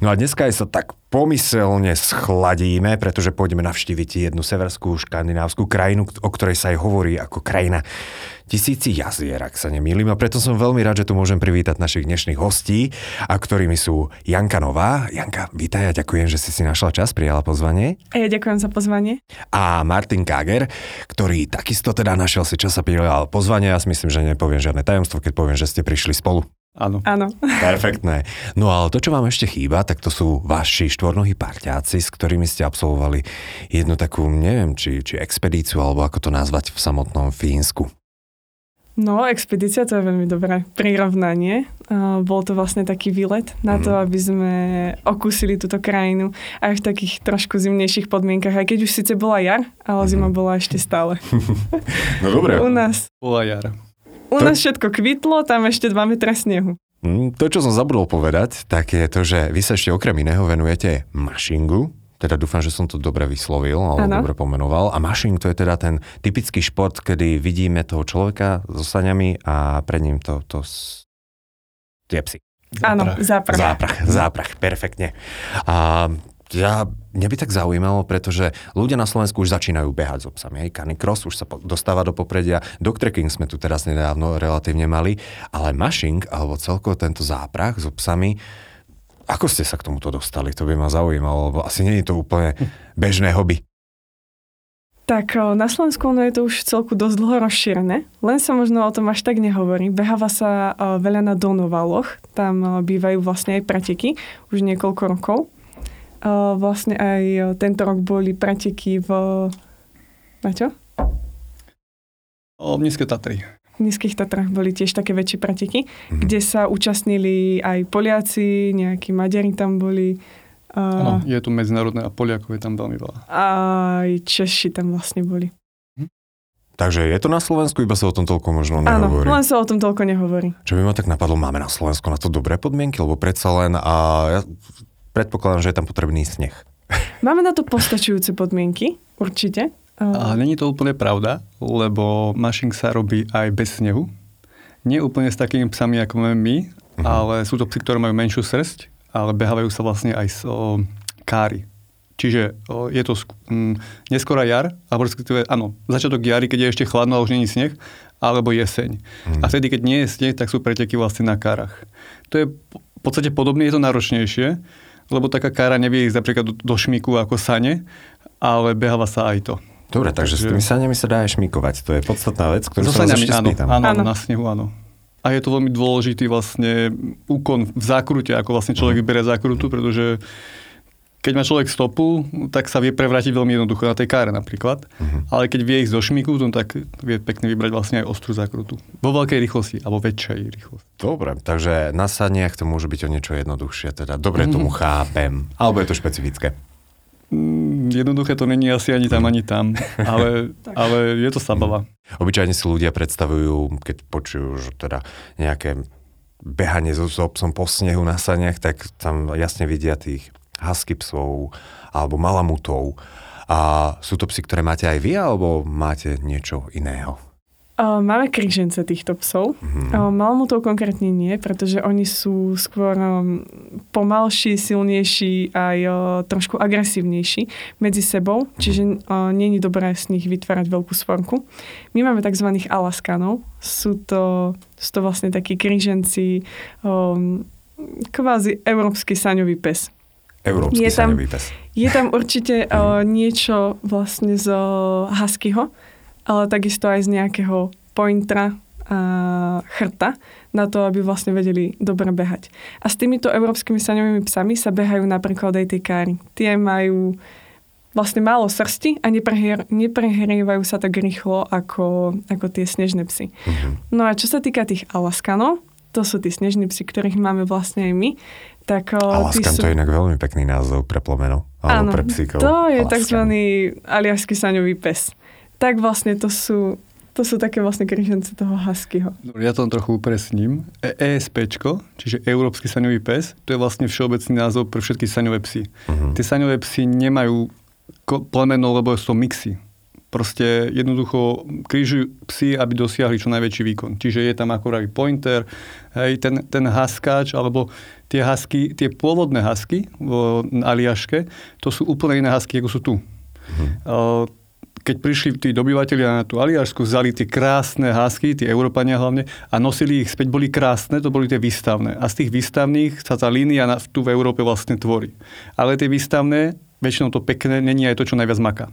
No a dneska sa tak pomyselne schladíme, pretože pôjdeme navštíviť jednu severskú škandinávskú krajinu, o ktorej sa aj hovorí ako krajina tisíci jazier, ak sa nemýlim. A preto som veľmi rád, že tu môžem privítať našich dnešných hostí, a ktorými sú Janka Nová. Janka, vítaj, ja ďakujem, že si si našla čas, prijala pozvanie. A ja ďakujem za pozvanie. A Martin Káger, ktorý takisto teda našiel si čas a prijal pozvanie. Ja si myslím, že nepoviem žiadne tajomstvo, keď poviem, že ste prišli spolu. Áno. Perfektné. No ale to, čo vám ešte chýba, tak to sú vaši štvornohí parťáci, s ktorými ste absolvovali jednu takú, neviem, či expedíciu, alebo ako to nazvať v samotnom Fínsku. No, expedícia, to je veľmi dobré prirovnanie. Bol to vlastne taký výlet na to, aby sme okúsili túto krajinu aj v takých trošku zimnejších podmienkach, aj keď už síce bola jar, ale zima bola ešte stále. No dobre. U nás bola jar. U nás všetko kvitlo, tam ešte 2 metre snehu. To, čo som zabudol povedať, tak je to, že vy sa ešte okrem iného venujete mašingu. Teda dúfam, že som to dobre vyslovil alebo dobre pomenoval. A mašing, to je teda ten typický šport, kedy vidíme toho človeka so saňami a pred ním tie psi. Áno, záprach, perfektne. A mňa by tak zaujímalo, pretože ľudia na Slovensku už začínajú behať so psami. Canicross už sa dostáva do popredia. Dogtrekking sme tu teraz nedávno relatívne mali. Ale mushing, alebo celkovo tento záprach so psami, ako ste sa k tomuto dostali? To by ma zaujímalo, lebo asi nie je to úplne bežné hobby. Tak na Slovensku je to už celku dosť dlho rozšírené, len sa možno o tom až tak nehovorí. Beháva sa veľa na donovaloch, tam bývajú vlastne aj preteky už niekoľko rokov. Vlastne aj tento rok boli preteky v... Maťo? V Nízkej Tatry. V Nízkych Tatrách boli tiež také väčšie preteky, kde sa účastnili aj Poliaci, nejakí Maďari tam boli. Áno, je tu medzinárodné a Poliakov je tam veľmi veľa. Aj Češi tam vlastne boli. Takže je to na Slovensku, iba sa o tom toľko možno nehovorí. Áno, len sa o tom toľko nehovorí. Čo by ma tak napadlo, máme na Slovensku na to dobré podmienky, lebo predsa len predpokladám, že je tam potrebný sneh. Máme na to postačujúce podmienky, určite. A není to úplne pravda, lebo mushing sa robí aj bez snehu. Nie úplne s takými psami, ako máme my, ale sú to psy, ktoré majú menšiu srsť, ale behávajú sa vlastne aj z káry. Čiže je to neskorá jar, alebo respektíve, áno, začiatok jary, keď je ešte chladno a už není sneh, alebo jeseň. A vtedy, keď nie je sneh, tak sú preteky vlastne na kárach. To je v podstate podobné, je to náročnejšie, lebo taká kára nevie ísť napríklad do šmíku ako sane, ale beháva sa aj to. Dobre, takže s tými saňami sa dá aj šmíkovať. To je podstatná vec, ktorú sa ešte spýtam. Áno, na snehu, áno. A je to veľmi dôležitý vlastne úkon v zákrute, ako vlastne človek vyberie zákrutu, pretože keď má človek stopu, tak sa vie prevrátiť veľmi jednoducho na tej káre napríklad. Ale keď vie ísť do šmíku, tak vie pekne vybrať vlastne aj ostrú zákrutu. Vo veľkej rýchlosti, alebo väčšej rýchlosti. Dobre, takže na saniach to môže byť o niečo jednoduchšie. Teda dobre tomu chápem. Alebo je to špecifické. Jednoduché to není asi ani tam, ani tam. Ale je to zábava. Obyčajne si ľudia predstavujú, keď počujú, že teda nejaké behanie so psom po snehu na saniach, tak tam jasne vidia tých husky psov alebo malamutov. A sú to psy, ktoré máte aj vy, alebo máte niečo iného? Máme krížence týchto psov. Malamutov konkrétne nie, pretože oni sú skôr pomalší, silnejší aj trošku agresívnejší medzi sebou, čiže nie je dobré z nich vytvárať veľkú svorku. My máme tzv. Alaskanov. Sú to vlastne takí kríženci, kvázi európsky saňový pes. Európsky saňový pes. Je tam určite niečo vlastne z huskyho, ale takisto aj z nejakého pointera a chrta na to, aby vlastne vedeli dobre behať. A s týmito európskymi saňovými psami sa behajú napríklad aj tie káry. Tie majú vlastne málo srsti a neprehrievajú sa tak rýchlo ako tie snežné psy. No a čo sa týka tých Alaskanov, to sú tí snežní psy, ktorých máme vlastne aj my, tak... Alaskan to je inak veľmi pekný názov pre plemeno. Áno, pre psíkov. To je tzv. Aliašský saňový pes. Tak vlastne to sú také vlastne krížence toho huskyho. Ja to trochu upresním. ESPčko, čiže Európsky saňový pes, to je vlastne všeobecný názov pre všetky saňové psy. Uh-huh. Tie saňové psy nemajú plemeno, lebo sú mixy. Proste jednoducho krížujú psi, aby dosiahli čo najväčší výkon. Čiže je tam akurát pointer, hej, ten huskáč, alebo tie husky, tie pôvodné husky na Aliaške, to sú úplne iné husky, ako sú tu. Keď prišli tí dobyvateľia na tú Aliašku, vzali tie krásne husky, tie Európania hlavne, a nosili ich späť, boli krásne, to boli tie výstavné. A z tých výstavných sa tá línia tu v Európe vlastne tvorí. Ale tie výstavné, väčšinou to pekné, není aj to, čo najviac maká.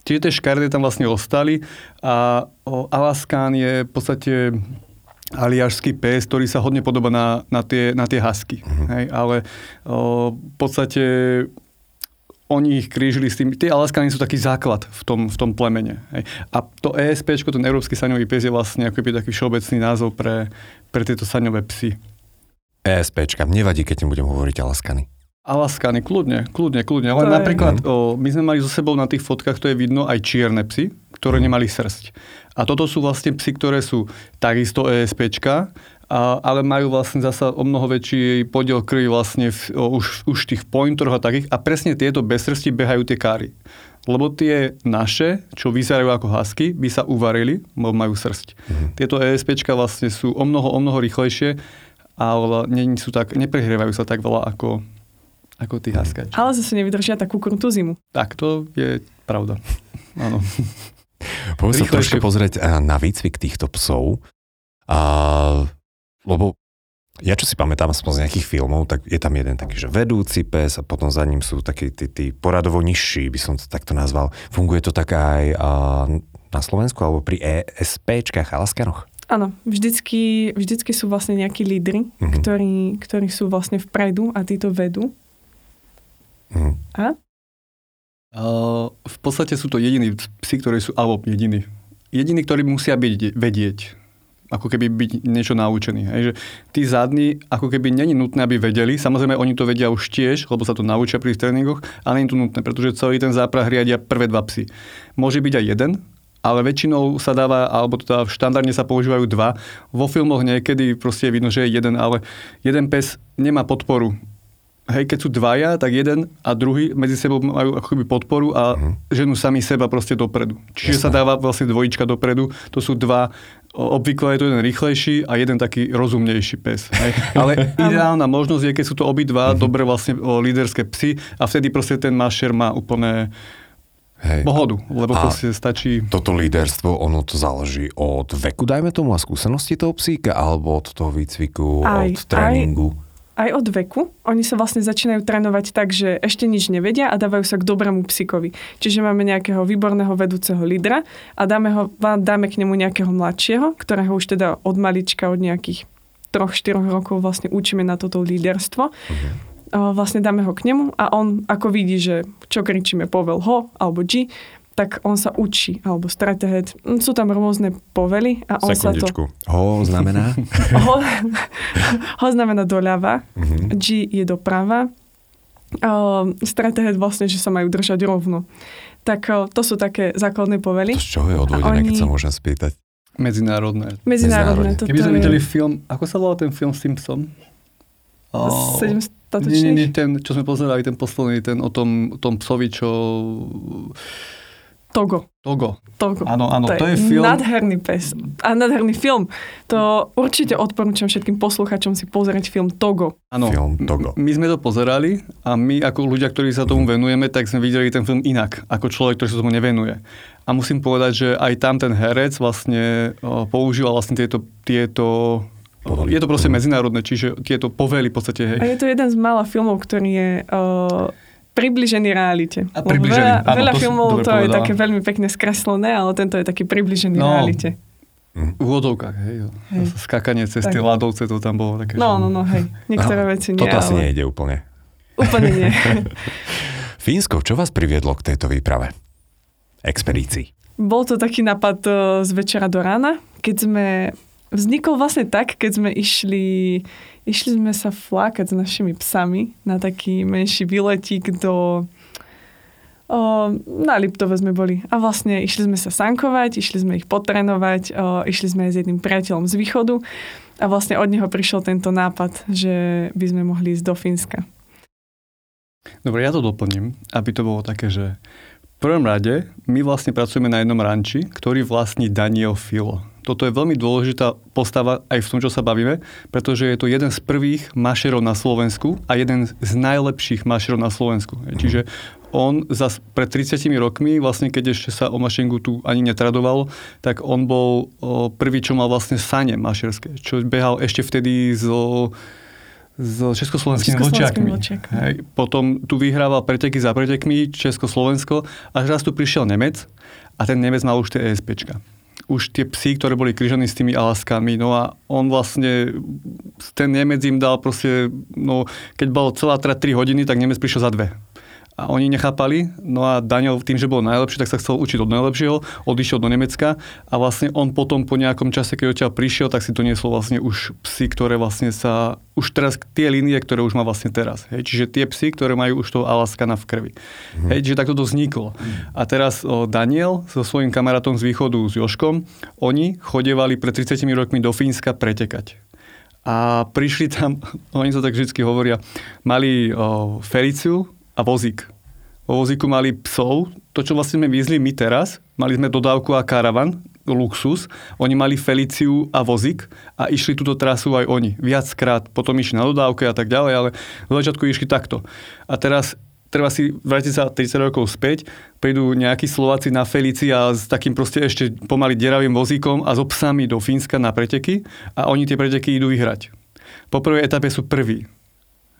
Čiže tie škardy tam vlastne ostali a Alaskan je v podstate aliašský pes, ktorý sa hodne podobá na tie husky. Mm-hmm. Hej, ale v podstate oni ich krížili s tým. Tie Alaskany sú taký základ v tom plemene. Hej. A to ESPčko, ten Európsky saňový pes, je vlastne akoby taký všeobecný názov pre tieto saňové psy. ESPčka, mne vadí, keď nebudem hovoriť Alaskany. Alaskany, kľudne. Ale napríklad, my sme mali so sebou na tých fotkách, to je vidno, aj čierne psy, ktoré nemali srst. A toto sú vlastne psy, ktoré sú takisto ESPčka, ale majú vlastne zasa o mnoho väčší podiel krvi vlastne už v tých pointeroch a takých. A presne tieto bez srsti behajú tie káry. Lebo tie naše, čo vyzerajú ako husky, by sa uvarili, lebo majú srst. Tieto ESPčka vlastne sú o mnoho rýchlejšie, ale neprehrievajú sa tak veľa ako tí huskáči. Ale zase nevydržia takú krutú zimu. Tak, to je pravda. Áno. Poďme sa trošku pozrieť na výcvik týchto psov. Lebo ja, čo si pamätám z nejakých filmov, tak je tam jeden taký, že vedúci pes a potom za ním sú takí tí poradovo nižší, by som to takto nazval. Funguje to tak aj na Slovensku alebo pri ESPčkách a Alaskanoch? Áno, vždycky sú vlastne nejakí lídri, ktorí sú vlastne vpredu a títo vedú. V podstate sú to jediní psi, ktorí sú alebo jediní. Jediní, ktorí musia byť vedieť. Ako keby byť niečo naučený. Hej? Že tí zadní, ako keby není nutné, aby vedeli. Samozrejme, oni to vedia už tiež, lebo sa to naučia pri tréningoch, ale nie je to nutné, pretože celý ten záprah riadia prvé dva psi. Môže byť aj jeden, ale väčšinou sa dáva, alebo teda štandardne sa používajú dva. Vo filmoch niekedy proste je vidno, že je jeden, ale jeden pes nemá podporu. Hej, keď sú dvaja, tak jeden a druhý medzi sebou majú akoby podporu a ženú sami seba proste dopredu. Čiže sa dáva vlastne dvojička dopredu. To sú dva, obvykle je to jeden rýchlejší a jeden taký rozumnejší pes. Hej. Ale ideálna možnosť je, keď sú to obidva dobre vlastne líderské psy a vtedy proste ten mašer má úplne pohodu, lebo proste stačí... Toto líderstvo, ono to záleží od veku, dajme tomu, a skúsenosti toho psíka, alebo od toho výcviku, od tréningu. Aj od veku. Oni sa vlastne začínajú trénovať tak, že ešte nič nevedia a dávajú sa k dobrému psíkovi. Čiže máme nejakého výborného vedúceho lídra a dáme k nemu nejakého mladšieho, ktorého už teda od malička, od nejakých 3-4 rokov vlastne učíme na toto líderstvo. Vlastne dáme ho k nemu a on ako vidí, že čo kričíme povel ho alebo G, tak on sa učí, alebo stratehet. Sú tam rôzne povely a on sekundičku. Ho znamená? Ho znamená doľava, G je doprava. Stratehet vlastne, že sa majú držať rovno. Tak to sú také základné povely. To z čoho je odvodené, keď sa môžem spýtať? Medzinárodné. Keby sme videli film, ako sa volal ten film s tým psom? 700. Ten, čo sme pozerali, ten posledný, ten o tom psovi, čo... Togo. Áno, to je film. Nádherný pes. A nádherný film. To určite odporúčam všetkým posluchačom si pozrieť film Togo. Áno, my sme to pozerali a my ako ľudia, ktorí sa tomu venujeme, tak sme videli ten film inak, ako človek, ktorý sa tomu nevenuje. A musím povedať, že aj tam ten herec vlastne používal vlastne tieto poveli. Je to proste medzinárodné, čiže tieto povely v podstate, hej. A je to jeden z mála filmov, ktorý je približený realite. Veľa filmov to je také veľmi pekne skreslené, ale tento je taký približený realite. V úvodovkách, hej. Skákanie cez tie ľadovce, to tam bolo také. No, hej. Niektoré veci nie. Toto asi nejde úplne. Úplne nie. Fínsko, čo vás priviedlo k tejto výprave? Expedícii. Bol to taký nápad z večera do rána, keď sme vznikol vlastne tak, keď sme išli sme sa flákať s našimi psami na taký menší výletík na Liptove sme boli. A vlastne išli sme sa sankovať, išli sme ich potrenovať, išli sme aj s jedným priateľom z východu a vlastne od neho prišiel tento nápad, že by sme mohli ísť do Fínska. Dobre, ja to doplním, aby to bolo také, že v prvom rade my vlastne pracujeme na jednom ranči, ktorý vlastní Daniel Filo. Toto je veľmi dôležitá postava aj v tom, čo sa bavíme, pretože je to jeden z prvých mašerov na Slovensku a jeden z najlepších mašerov na Slovensku. Čiže on pred 30 rokmi, vlastne keď ešte sa o mašingu tu ani netradoval, tak on bol prvý, čo mal vlastne sane mašerské, čo behal ešte vtedy s československými vlčiakmi. Potom tu vyhrával preteky za pretekmi Československo, až raz tu prišiel Nemec a ten Nemec mal už tie ESPčka. Už tie psi, ktoré boli križaní s tými Alaskami. No a on vlastne, ten Nemec im dal proste, no keď bol celá trať 3 hodiny, tak Nemec prišiel za 2. A oni nechápali, no a Daniel tým, že bol najlepší, tak sa chcel učiť od najlepšieho, odišiel do Nemecka a vlastne on potom po nejakom čase, keď odtiaľ prišiel, tak si doniesol vlastne už psy, ktoré vlastne sa, už teraz tie línie, ktoré už má vlastne teraz. Hej, čiže tie psy, ktoré majú už toho Alaskana v krvi. Hej, čiže takto to vzniklo. A teraz Daniel so svojím kamarátom z východu, s Joškom, oni chodievali pred 30 rokmi do Fínska pretekať. A prišli tam, oni sa tak vždy hovoria, mali fericiu a vozík. Vo vozíku mali psov, to, čo vlastne sme vyzli my teraz, mali sme dodávku a karavan, luxus, oni mali Feliciu a vozík a išli túto trasu aj oni. Viackrát, potom išli na dodávke a tak ďalej, ale v začiatku išli takto. A teraz, treba si vrátiť sa 30 rokov späť, prídu nejakí Slováci na Felici a s takým proste ešte pomaly deravým vozíkom a so psami do Fínska na preteky a oni tie preteky idú vyhrať. Po prvej etape sú prví.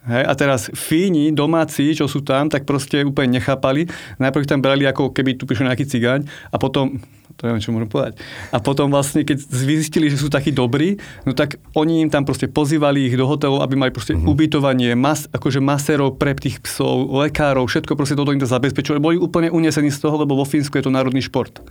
Hej, a teraz Fíni, domáci, čo sú tam, tak proste úplne nechápali. Najprv ich tam brali, ako keby tu prišiel nejaký cigáň a potom, to neviem, čo môžem povedať, a potom vlastne, keď zistili, že sú takí dobrí, no tak oni im tam proste pozývali ich do hotelov, aby mali proste ubytovanie, akože maserov pre tých psov, lekárov, všetko proste toto im to zabezpečilo. Boli úplne unesení z toho, lebo vo Fínsku je to národný šport.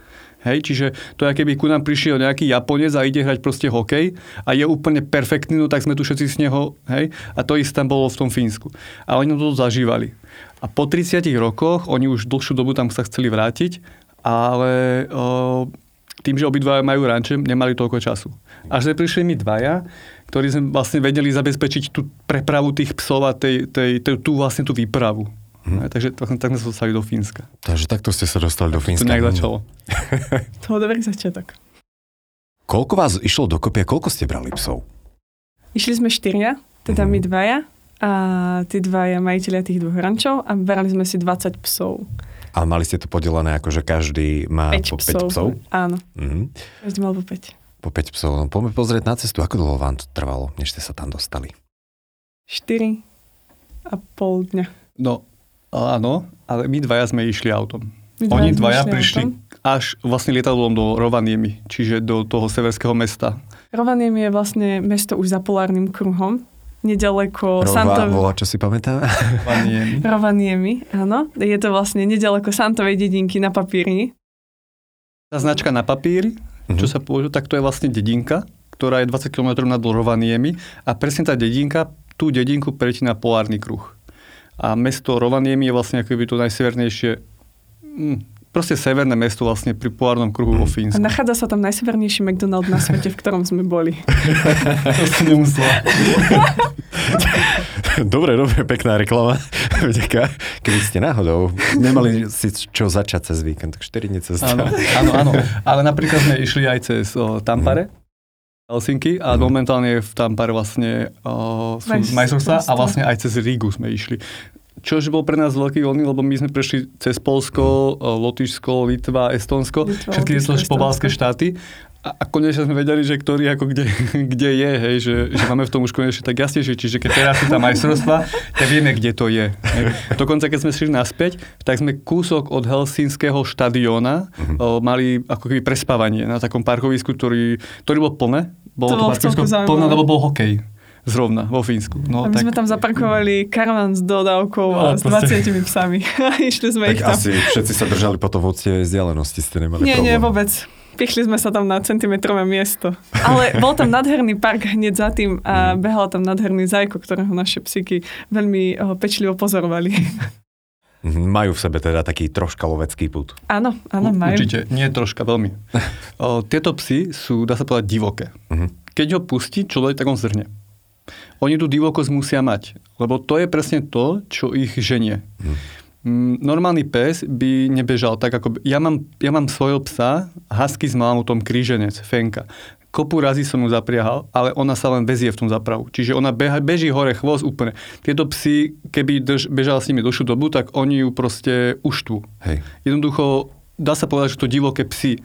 Hej, čiže to je, keby ku nám prišiel nejaký Japonec a ide hrať proste hokej a je úplne perfektný, no tak sme tu všetci z neho, hej, a to isté bolo v tom Fínsku. A oni to zažívali. A po 30 rokoch, oni už dlhšiu dobu tam sa chceli vrátiť, ale tým, že obidva majú ranče, nemali toľko času. Až sme prišli my dvaja, ktorí sme vlastne vedeli zabezpečiť tú prepravu tých psov a tú vlastne tú výpravu. Takže tak sme sa dostali do Fínska. Takže takto ste sa dostali do Fínska. To nejak začalo. To bol dobrý začiatok. Koľko vás išlo dokopy a koľko ste brali psov? Išli sme 4, teda my dvaja a tí dvaja majiteľia tých dvoch rančov a brali sme si 20 psov. A mali ste to podelené, akože každý má 5 po 5 psov? Áno. Každý mal po 5. Po 5 psov. No, poďme pozrieť na cestu, ako dlho vám to trvalo, než ste sa tam dostali? 4,5 dňa. No, áno, ale my dvaja sme išli autom. Oni dvaja prišli až vlastne lietadlom do Rovaniemi, čiže do toho severského mesta. Rovaniemi je vlastne mesto už za polárnym kruhom, nedaleko Santovej... Bola, čo si pamätám? Rovaniemi, áno. Je to vlastne nedaleko Santovej dedinky na Papíri. Tá značka na Papíri, čo sa používa, tak to je vlastne dedinka, ktorá je 20 km nad Rovaniemi a presne tá dedinka, tú dedinku pretína polárny kruh. A mesto Rovaniemi je vlastne akoby to najsevernejšie, proste severné mesto vlastne pri polárnom kruhu vo Fínsku. A nachádza sa tam najsevernejší McDonald's na svete, v ktorom sme boli. To si nemusela. Dobre, pekná reklama. Keby ste náhodou nemali si čo začať cez víkend, tak 4 dní cesta. Áno. Ale napríklad sme išli aj cez Tampere. Helsinky a momentálne v Tampere vlastne Majstrovstvá a vlastne aj cez Rígu sme išli. Čož bol pre nás veľký voľný, lebo my sme prešli cez Polsko, Lotyšsko, Litva, Estonsko, všetky tie pobaltské štáty a konečne sme vedeli, že ktorý ako kde je, hej, že máme v tom už konečne tak jasnejšie, čiže keď teraz sú tam majstrovstvá, tak vieme, kde to je. Hej. Dokonca keď sme šli naspäť, tak sme kúsok od helsinského štadióna mali ako keby prespávanie na takom parkovisku, ktorý bol plné. Bolo to parkovisko plné, lebo bol hokej. Zrovna, vo Fínsku. No, tak... sme tam zaparkovali karavan s dodávkou a s 20 psami. Išli sme tak ich tam. Tak asi všetci sa držali potom od tie vzdialenosti, ste nemali problém. Nie, vôbec. Pichli sme sa tam na centimetrové miesto. Ale bol tam nádherný park hneď za tým a behal tam nádherný zajko, ktorého naše psíky veľmi pečlivo pozorovali. Majú v sebe teda taký troška lovecký pud. Áno, áno, majú. Určite, nie troška, veľmi. Tieto psy sú, dá sa povedať, divoké. Uh-huh. Keď ho pustí človek, tak on zrhne. Oni tú divokosť musia mať, lebo to je presne to, čo ich ženie. Uh-huh. Normálny pes by nebežal tak, ako... Ja mám svojho psa, husky s malamutom, kríženec, fenka. Kopu razy som ju zapriahal, ale ona sa len vezie v tom zapravu. Čiže ona beží hore chvost úplne. Tieto psy, keby bežal s nimi dlhšiu dobu, tak oni ju proste uštú. Hej. Jednoducho, dá sa povedať, že to divoké psy.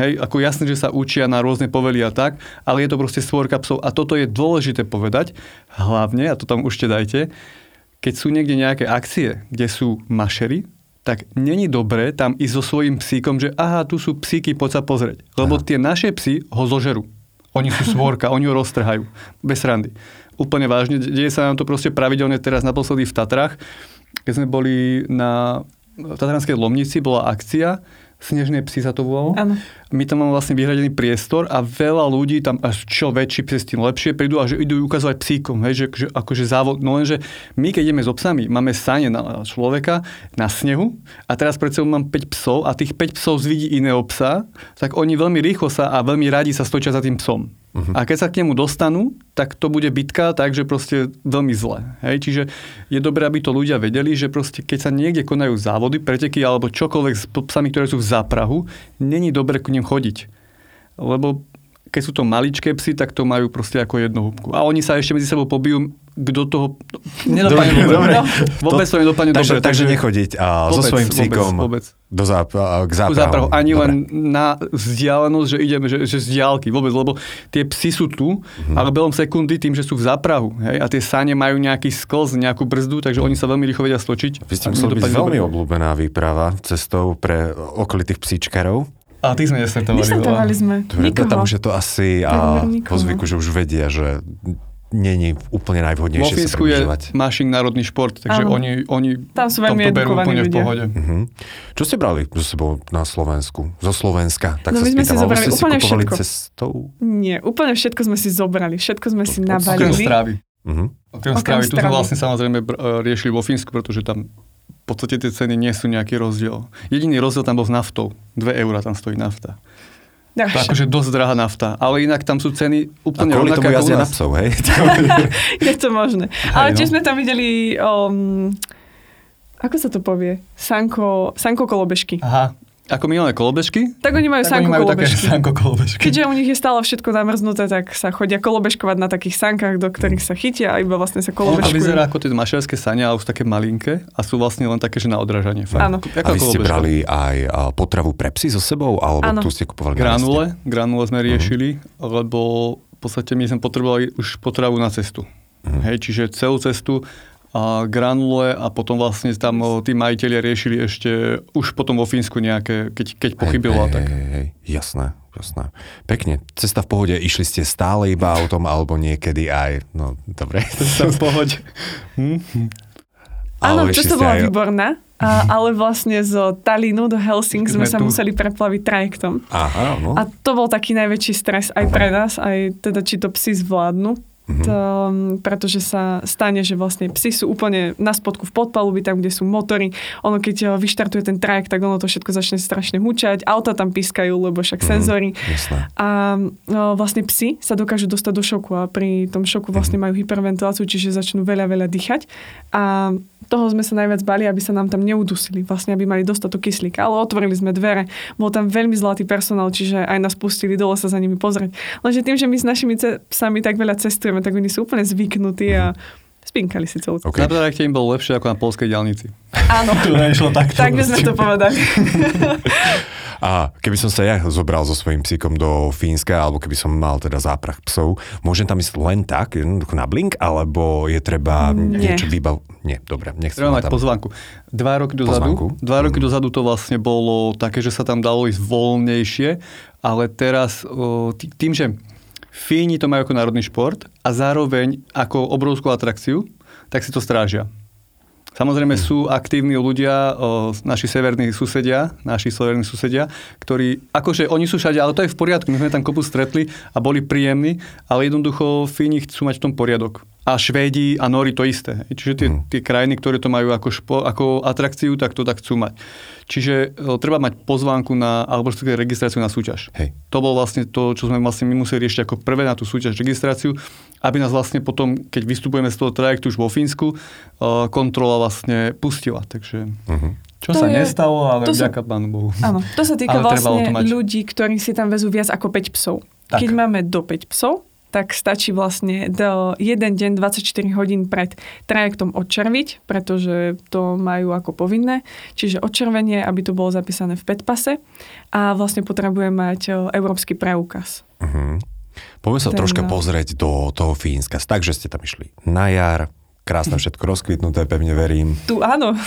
Hej, ako jasné, že sa učia na rôzne povely a tak, ale je to proste svorka psov. A toto je dôležité povedať, hlavne, a to tam určite dajte, keď sú niekde nejaké akcie, kde sú mašery, tak není dobré tam ísť so svojím psíkom, že aha, tu sú psíky, poď sa pozrieť. Lebo tie naše psy ho zožerú. Oni sú svorka, oni ho roztrhajú. Bez randy. Úplne vážne. Deje sa nám to proste pravidelne teraz naposledy v Tatrách. Keď sme boli na Tatranskej Lomnici, bola akcia, Snežné psy sa to volalo. Ano. My tam máme vlastne vyhradený priestor a veľa ľudí tam, až čo väčší psi, s tým lepšie, prídu a že idú ukazovať psíkom, hej, že akože závod. No lenže my, keď ideme so psami, máme sáne na človeka na snehu a teraz pred sebou mám 5 psov a tých 5 psov zvidí iného psa, tak oni veľmi rýchlo sa a veľmi radi sa stočia za tým psom. Uh-huh. A keď sa k nemu dostanú, tak to bude bitka, takže proste veľmi zle. Hej? Čiže je dobré, aby to ľudia vedeli, že proste keď sa niekde konajú závody, preteky alebo čokoľvek s psami, ktoré sú v záprahu, není dobré k nim chodiť. Lebo keď sú to maličké psy, tak to majú proste ako jednohúbku. A oni sa ešte medzi sebou pobijú, kdo toho... Nedopadne dobre. Vôbec to nedopadne dobre. Takže nechodiť so svojím psíkom k záprahu. Ani dobre. Len na vzdialenosť, že ideme, že z diaľky vôbec, lebo tie psy sú tu, ale behom sekundy tým, že sú v záprahu. Hej, a tie sáne majú nejaký sklz, nejakú brzdu, takže oni sa veľmi rýchlo vedia stočiť. Vy ste museli byť veľmi obľúbená výprava cestou pre okolitých psíčkarov. A tých sme nestartovali sme. Tam už je to asi po zvyku, že už vedia, že není úplne najvhodnejšie sa približovať. Vo Fínsku je mášing národný šport, takže oni to berú úplne v pohode. Uh-huh. Čo ste brali so sebou na Slovensku? Zo Slovenska? Tak no my sme si zobrali úplne všetko. Cestou? Nie, úplne všetko sme si zobrali. Všetko sme si nabalili. Okrem stravy. Uh-huh. Okrem stravy. Tu sme vlastne samozrejme riešili vo Fínsku, pretože tam v podstate tie ceny nie sú nejaký rozdiel. Jediný rozdiel tam bol s naftou. 2 € tam stojí nafta. Takže dosť drahá nafta. Ale inak tam sú ceny úplne rovnaké ako u nás. Psov, hej? Je to možné. Ale tiež sme tam videli, ako sa to povie? Sanko kolobežky. Aha. Ako my máme kolobežky? Tak oni majú sanko kolobežky. Keďže u nich je stále všetko zamrznuté, tak sa chodia kolobežkovať na takých sankách, do ktorých sa chytia a iba vlastne sa kolobežkujú. A vyzerá ako tie mašerské sania, ale už také malinké a sú vlastne len také, že na odražanie. Áno. A vy ste brali aj potravu pre psy so sebou? Alebo tu ste kupovali? Granule sme riešili, lebo v podstate my sme potrebovali už potravu na cestu. Hej, čiže celú cestu a granule a potom vlastne tam tí majitelia riešili ešte už potom vo Fínsku nejaké, keď pochybilo. Hej, jasné. Pekne. Cesta v pohode, išli ste stále iba autom alebo niekedy aj, no dobre. Cesta v pohode. Áno, cesta bola výborná, ale vlastne z Tallinnu do Helsing sme sa museli preplaviť trajektom. Aha, no. A to bol taký najväčší stres aj pre nás, aj teda či to psi zvládnu. Pretože sa stane, že vlastne psi sú úplne na spodku v podpalubi, tam, kde sú motory. Ono, keď vyštartuje ten trajekt, tak ono to všetko začne strašne hučať. Auta tam pískajú, lebo však senzory. A vlastne psi sa dokážu dostať do šoku a pri tom šoku vlastne majú hyperventiláciu, čiže začnú veľa dýchať. A toho sme sa najviac bali, aby sa nám tam neudusili. Vlastne, aby mali dostatok kyslíka. Ale otvorili sme dvere. Bol tam veľmi zlatý personál, čiže aj nás pustili dole sa za nimi pozrieť. Lenže tým, že my s našimi psami tak veľa cestujeme, tak oni sú úplne zvyknutí a spinkali si celú. Okay. Na to tak im bolo lepšie ako na polskej diaľnici. Áno, tak by sme to povedali. A keby som sa ja zobral so svojím psíkom do Fínska, alebo keby som mal teda záprah psov, môžem tam ísť len tak, jednoducho na blink, alebo je treba niečo vybav... Nie, dobre, nechcem tam... Treba mať pozvánku. 2 roky dozadu. 2 roky dozadu to vlastne bolo také, že sa tam dalo ísť voľnejšie, ale teraz tým, že Fíni to majú ako národný šport a zároveň ako obrovskú atrakciu, tak si to strážia. Samozrejme sú aktívni ľudia, naši severní susedia, ktorí, akože oni sú všade, ale to je v poriadku, my sme tam kopu stretli a boli príjemní, ale jednoducho Fíni chcú mať v tom poriadok. A Švédi a Nóri to isté. Čiže tie krajiny, ktoré to majú ako atrakciu, tak to tak chcú mať. Čiže treba mať pozvánku alebo registráciu na súťaž. Hej. To bol vlastne to, čo sme vlastne my museli riešiť ako prvé na tú súťaž registráciu, aby nás vlastne potom, keď vystupujeme z toho trajektu už vo Fínsku, kontrola vlastne pustila. Takže... Čo to sa nestalo, ale vďaka Pánu Bohu. Áno, to sa týka vlastne ľudí, ktorí si tam vezú viac ako 5 psov. Tak. Keď máme do 5 psov, tak stačí vlastne jeden deň 24 hodín pred trajektom odčerviť, pretože to majú ako povinné. Čiže odčervenie, aby to bolo zapísané v petpase. A vlastne potrebuje mať európsky preukaz. Uh-huh. Poďme sa troška pozrieť do toho Fínska. Takže ste tam išli na jar, krásne všetko rozkvitnuté, pevne verím. Tu áno.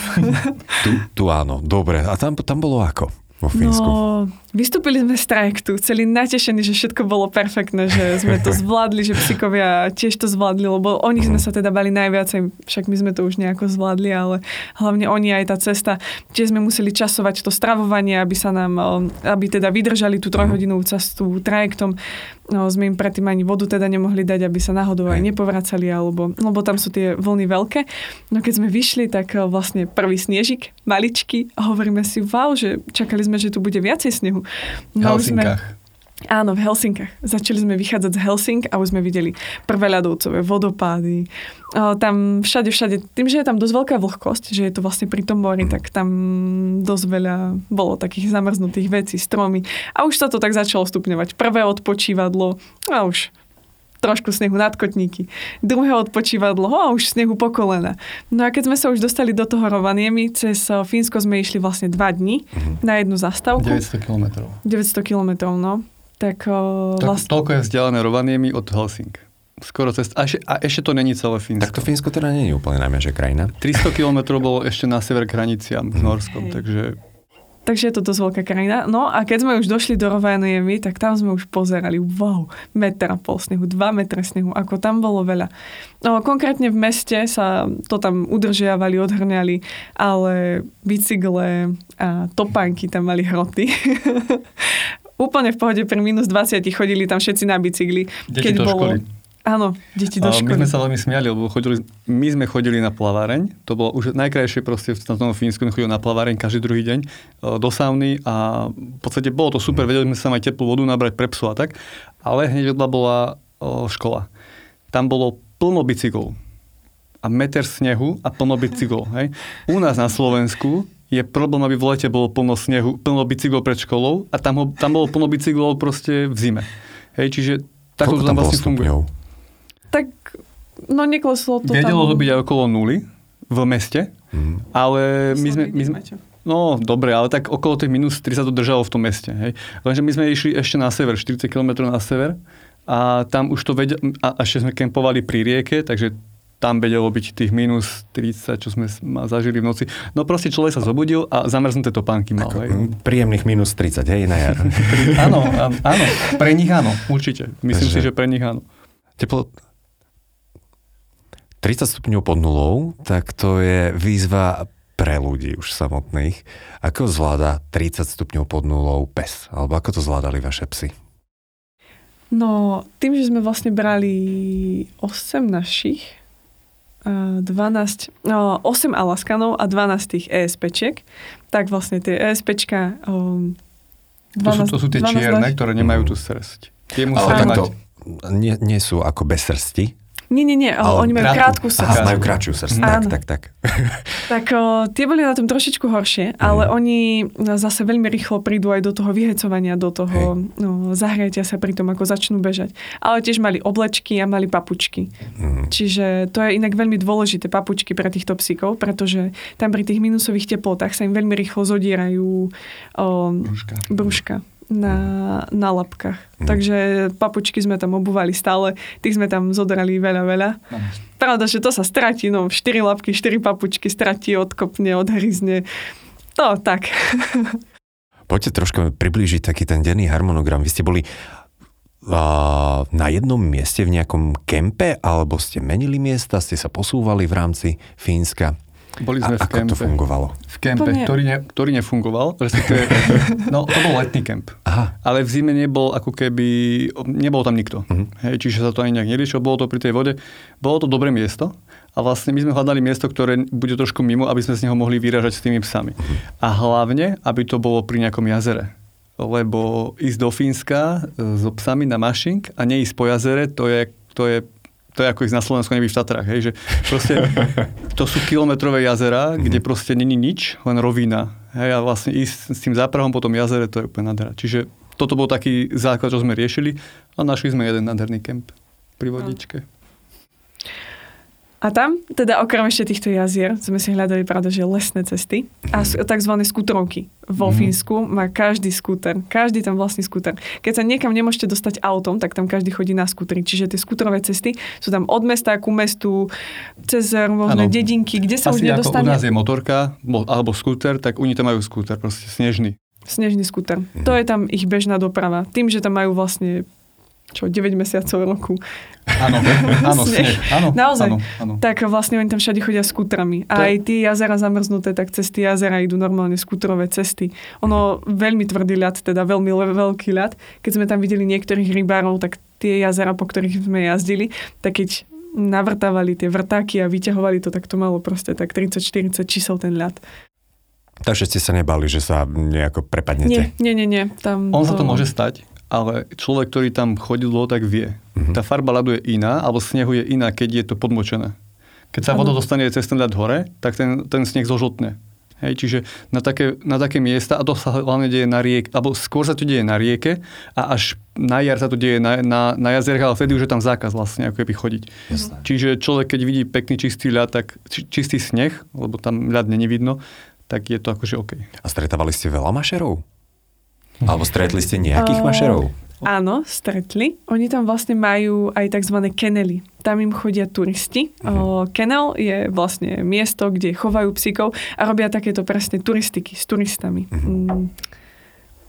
tu áno, dobre. A tam bolo ako? Vo Fínsku. No, vystúpili sme z trajektu, celí natešení, že všetko bolo perfektné, že sme to zvládli, že psíkovia tiež to zvládli, lebo o nich sme sa teda bali najviacej, však my sme to už nejako zvládli, ale hlavne oni aj tá cesta, tiež sme museli časovať to stravovanie, aby teda vydržali tú trojhodinovú cestu trajektom. No, sme im predtým ani vodu teda nemohli dať, aby sa náhodou aj nepovracali, lebo tam sú tie vlny veľké. No keď sme vyšli, tak vlastne prvý snežik, maličký, a hovoríme si, wow, že čakali sme, že tu bude viacej snehu. No, áno, v Helsinkách. Začali sme vychádzať z Helsink a už sme videli prvé ľadovcové vodopády. Tam všade. Tým, že je tam dosť veľká vlhkosť, že je to vlastne pri tom mori, tak tam dosť veľa bolo takých zamrznutých vecí, stromy. A už sa to tak začalo stupňovať. Prvé odpočívadlo a už trošku snehu nad kotníky. Druhé odpočívadlo a už snehu po kolena. No a keď sme sa už dostali do toho Rovaniemi, cez Fínsko sme išli vlastne 2 dni na jednu zastávku. 900 kilometrov, no. Tak vlastne... Toľko je vzdialené Rovaniemi od Helsink. Skoro cest. A ešte to není celé Fínsko. Tak to Fínsko teda není úplne najmenšia krajina. 300 kilometrov bolo ešte na sever k hraniciam s Norskom, Takže je to dosť veľká krajina. No a keď sme už došli do Rovaniemi, tak tam sme už pozerali, wow, 1,5 metra snehu, 2 metre snehu, ako tam bolo veľa. No, konkrétne v meste sa to tam udržiavali, odhrňali, ale bicykle a topánky tam mali hroty. Úplne v pohode, pri -20 chodili tam všetci na bicykli. Deti do školy. Áno, deti do školy. My sme sa veľmi smiali, lebo my sme chodili na plaváreň. To bolo už najkrajšie proste v tom Fínsku. My chodili na plaváreň každý druhý deň do sauny a v podstate bolo to super. Vedeli sme sa aj teplú vodu nabrať pre psu a tak. Ale hneď vedľa bola škola. Tam bolo plno bicyklov. A meter snehu a plno bicyklov. Hej. U nás na Slovensku je problém, aby v lete bolo plno snehu, plno bicyklov pred školou a tam bolo plno bicyklov proste v zime. Hej, čiže takto tam vlastne funguje. Tak, no nekleslo to Vedelo to byť aj okolo 0 v meste, ale my sme... No, dobre, ale tak okolo tých -3 sa to držalo v tom meste. Hej. Lenže my sme išli ešte na sever, 40 km na sever a tam už to vedelo... A ešte sme kempovali pri rieke, takže tam vedelo byť tých -30, čo sme zažili v noci. No proste človek sa zobudil a zamrznuté topánky mal. Príjemných -30, hej, na jar. Áno, pre nich áno, určite. Myslím si, že pre nich áno. Teplo 30 stupňov pod nulou, tak to je výzva pre ľudí už samotných. Ako zvláda 30 stupňov pod nulou pes? Alebo ako to zvládali vaše psy? No, tým, že sme vlastne brali 8 našich, 8 Alaskanov a 12 tých ESPčiek, tak vlastne tie ESPčka... To sú tie čierne, ktoré nemajú tú srsť. Tie musia mať... Nie sú ako bez srsti? Nie. Oni majú krátku srsť. Majú krátšiu srsť, tak. Tak tie boli na tom trošičku horšie, ale oni zase veľmi rýchlo prídu aj do toho vyhecovania, do toho zahriatia sa pri tom, ako začnú bežať. Ale tiež mali oblečky a mali papučky. Čiže to je inak veľmi dôležité, papučky pre týchto psíkov, pretože tam pri tých minusových teplotách sa im veľmi rýchlo zodierajú brúška. Na labkách. Takže papučky sme tam obúvali stále, tých sme tam zodrali veľa. Pravda, že to sa stratí, 4 labky, 4 papučky stratí, odkopne, odhryzne. No, tak. Poďte troška priblížiť taký ten denný harmonogram. Vy ste boli na jednom mieste v nejakom kempe, alebo ste menili miesta, ste sa posúvali v rámci Fínska? Boli sme v kempe. Ako to fungovalo? V kempe, ktorý nefungoval. No, to bol letný kemp. Aha. Ale v zime nebol ako keby, nebol tam nikto. Uh-huh. Hej, čiže sa to ani nejak neriešilo. Bolo to pri tej vode. Bolo to dobré miesto. A vlastne my sme hľadali miesto, ktoré bude trošku mimo, aby sme z neho mohli vyrážať s tými psami. Uh-huh. A hlavne, aby to bolo pri nejakom jazere. Lebo ísť do Fínska so psami na mašink a neísť po jazere, to je ako ísť na Slovensku, neby v Tatrách. Hej? Že proste to sú kilometrové jazera, kde proste není nič, len rovina. Hej? A vlastne ísť s tým záprahom po tom jazere, to je úplne nádhera. Čiže toto bol taký základ, čo sme riešili a našli sme jeden nádherný kemp pri vodičke. A tam, teda okrem ešte týchto jazier, sme si hľadali pravda, že lesné cesty a tzv. Skútrovky. Vo Fínsku má každý skúter. Každý tam vlastný skúter. Keď sa niekam nemôžete dostať autom, tak tam každý chodí na skútri. Čiže tie skútrové cesty sú tam od mesta ku mestu, cez rôzne dedinky, kde sa asi už nedostane. Asi ako u nás je motorka alebo skúter, tak oni tam majú skúter, proste snežný. Snežný skúter. To je tam ich bežná doprava. Tým, že tam majú vlastne 9 mesiacov roku. Áno, sneh. Naozaj. Tak vlastne oni tam všade chodia skútrami. A aj tie jazera zamrznuté, tak cez tie jazera idú normálne skútrové cesty. Ono veľmi tvrdý ľad, teda veľmi veľký ľad. Keď sme tam videli niektorých rybárov, tak tie jazera, po ktorých sme jazdili, tak keď navrtávali tie vrtáky a vyťahovali to, tak to malo proste tak 30-40 čísel ten ľad. Takže ste sa nebali, že sa nejako prepadnete? Nie. Ono sa to môže stať. Ale človek, ktorý tam chodil dlho, tak vie. Mm-hmm. Tá farba ľadu je iná, alebo snehu je iná, keď je to podmočené. Keď sa voda dostane cez ten ľad hore, tak ten sneh zožltne. Hej, čiže na také miesta, a to sa hlavne deje na rieke, alebo skôr sa to deje na rieke a až na jar sa to deje na jazierach, ale vtedy už je tam zákaz vlastne, ako keby chodiť. Mm-hmm. Čiže človek, keď vidí pekný čistý ľad, tak čistý sneh, lebo tam ľad není vidno, tak je to akože OK. A stretávali ste veľa mašerov? Alebo stretli ste nejakých mašerov? Áno, stretli. Oni tam vlastne majú aj tzv. Kenely. Tam im chodia turisti. Kenel je vlastne miesto, kde chovajú psíkov a robia takéto presne turistiky s turistami.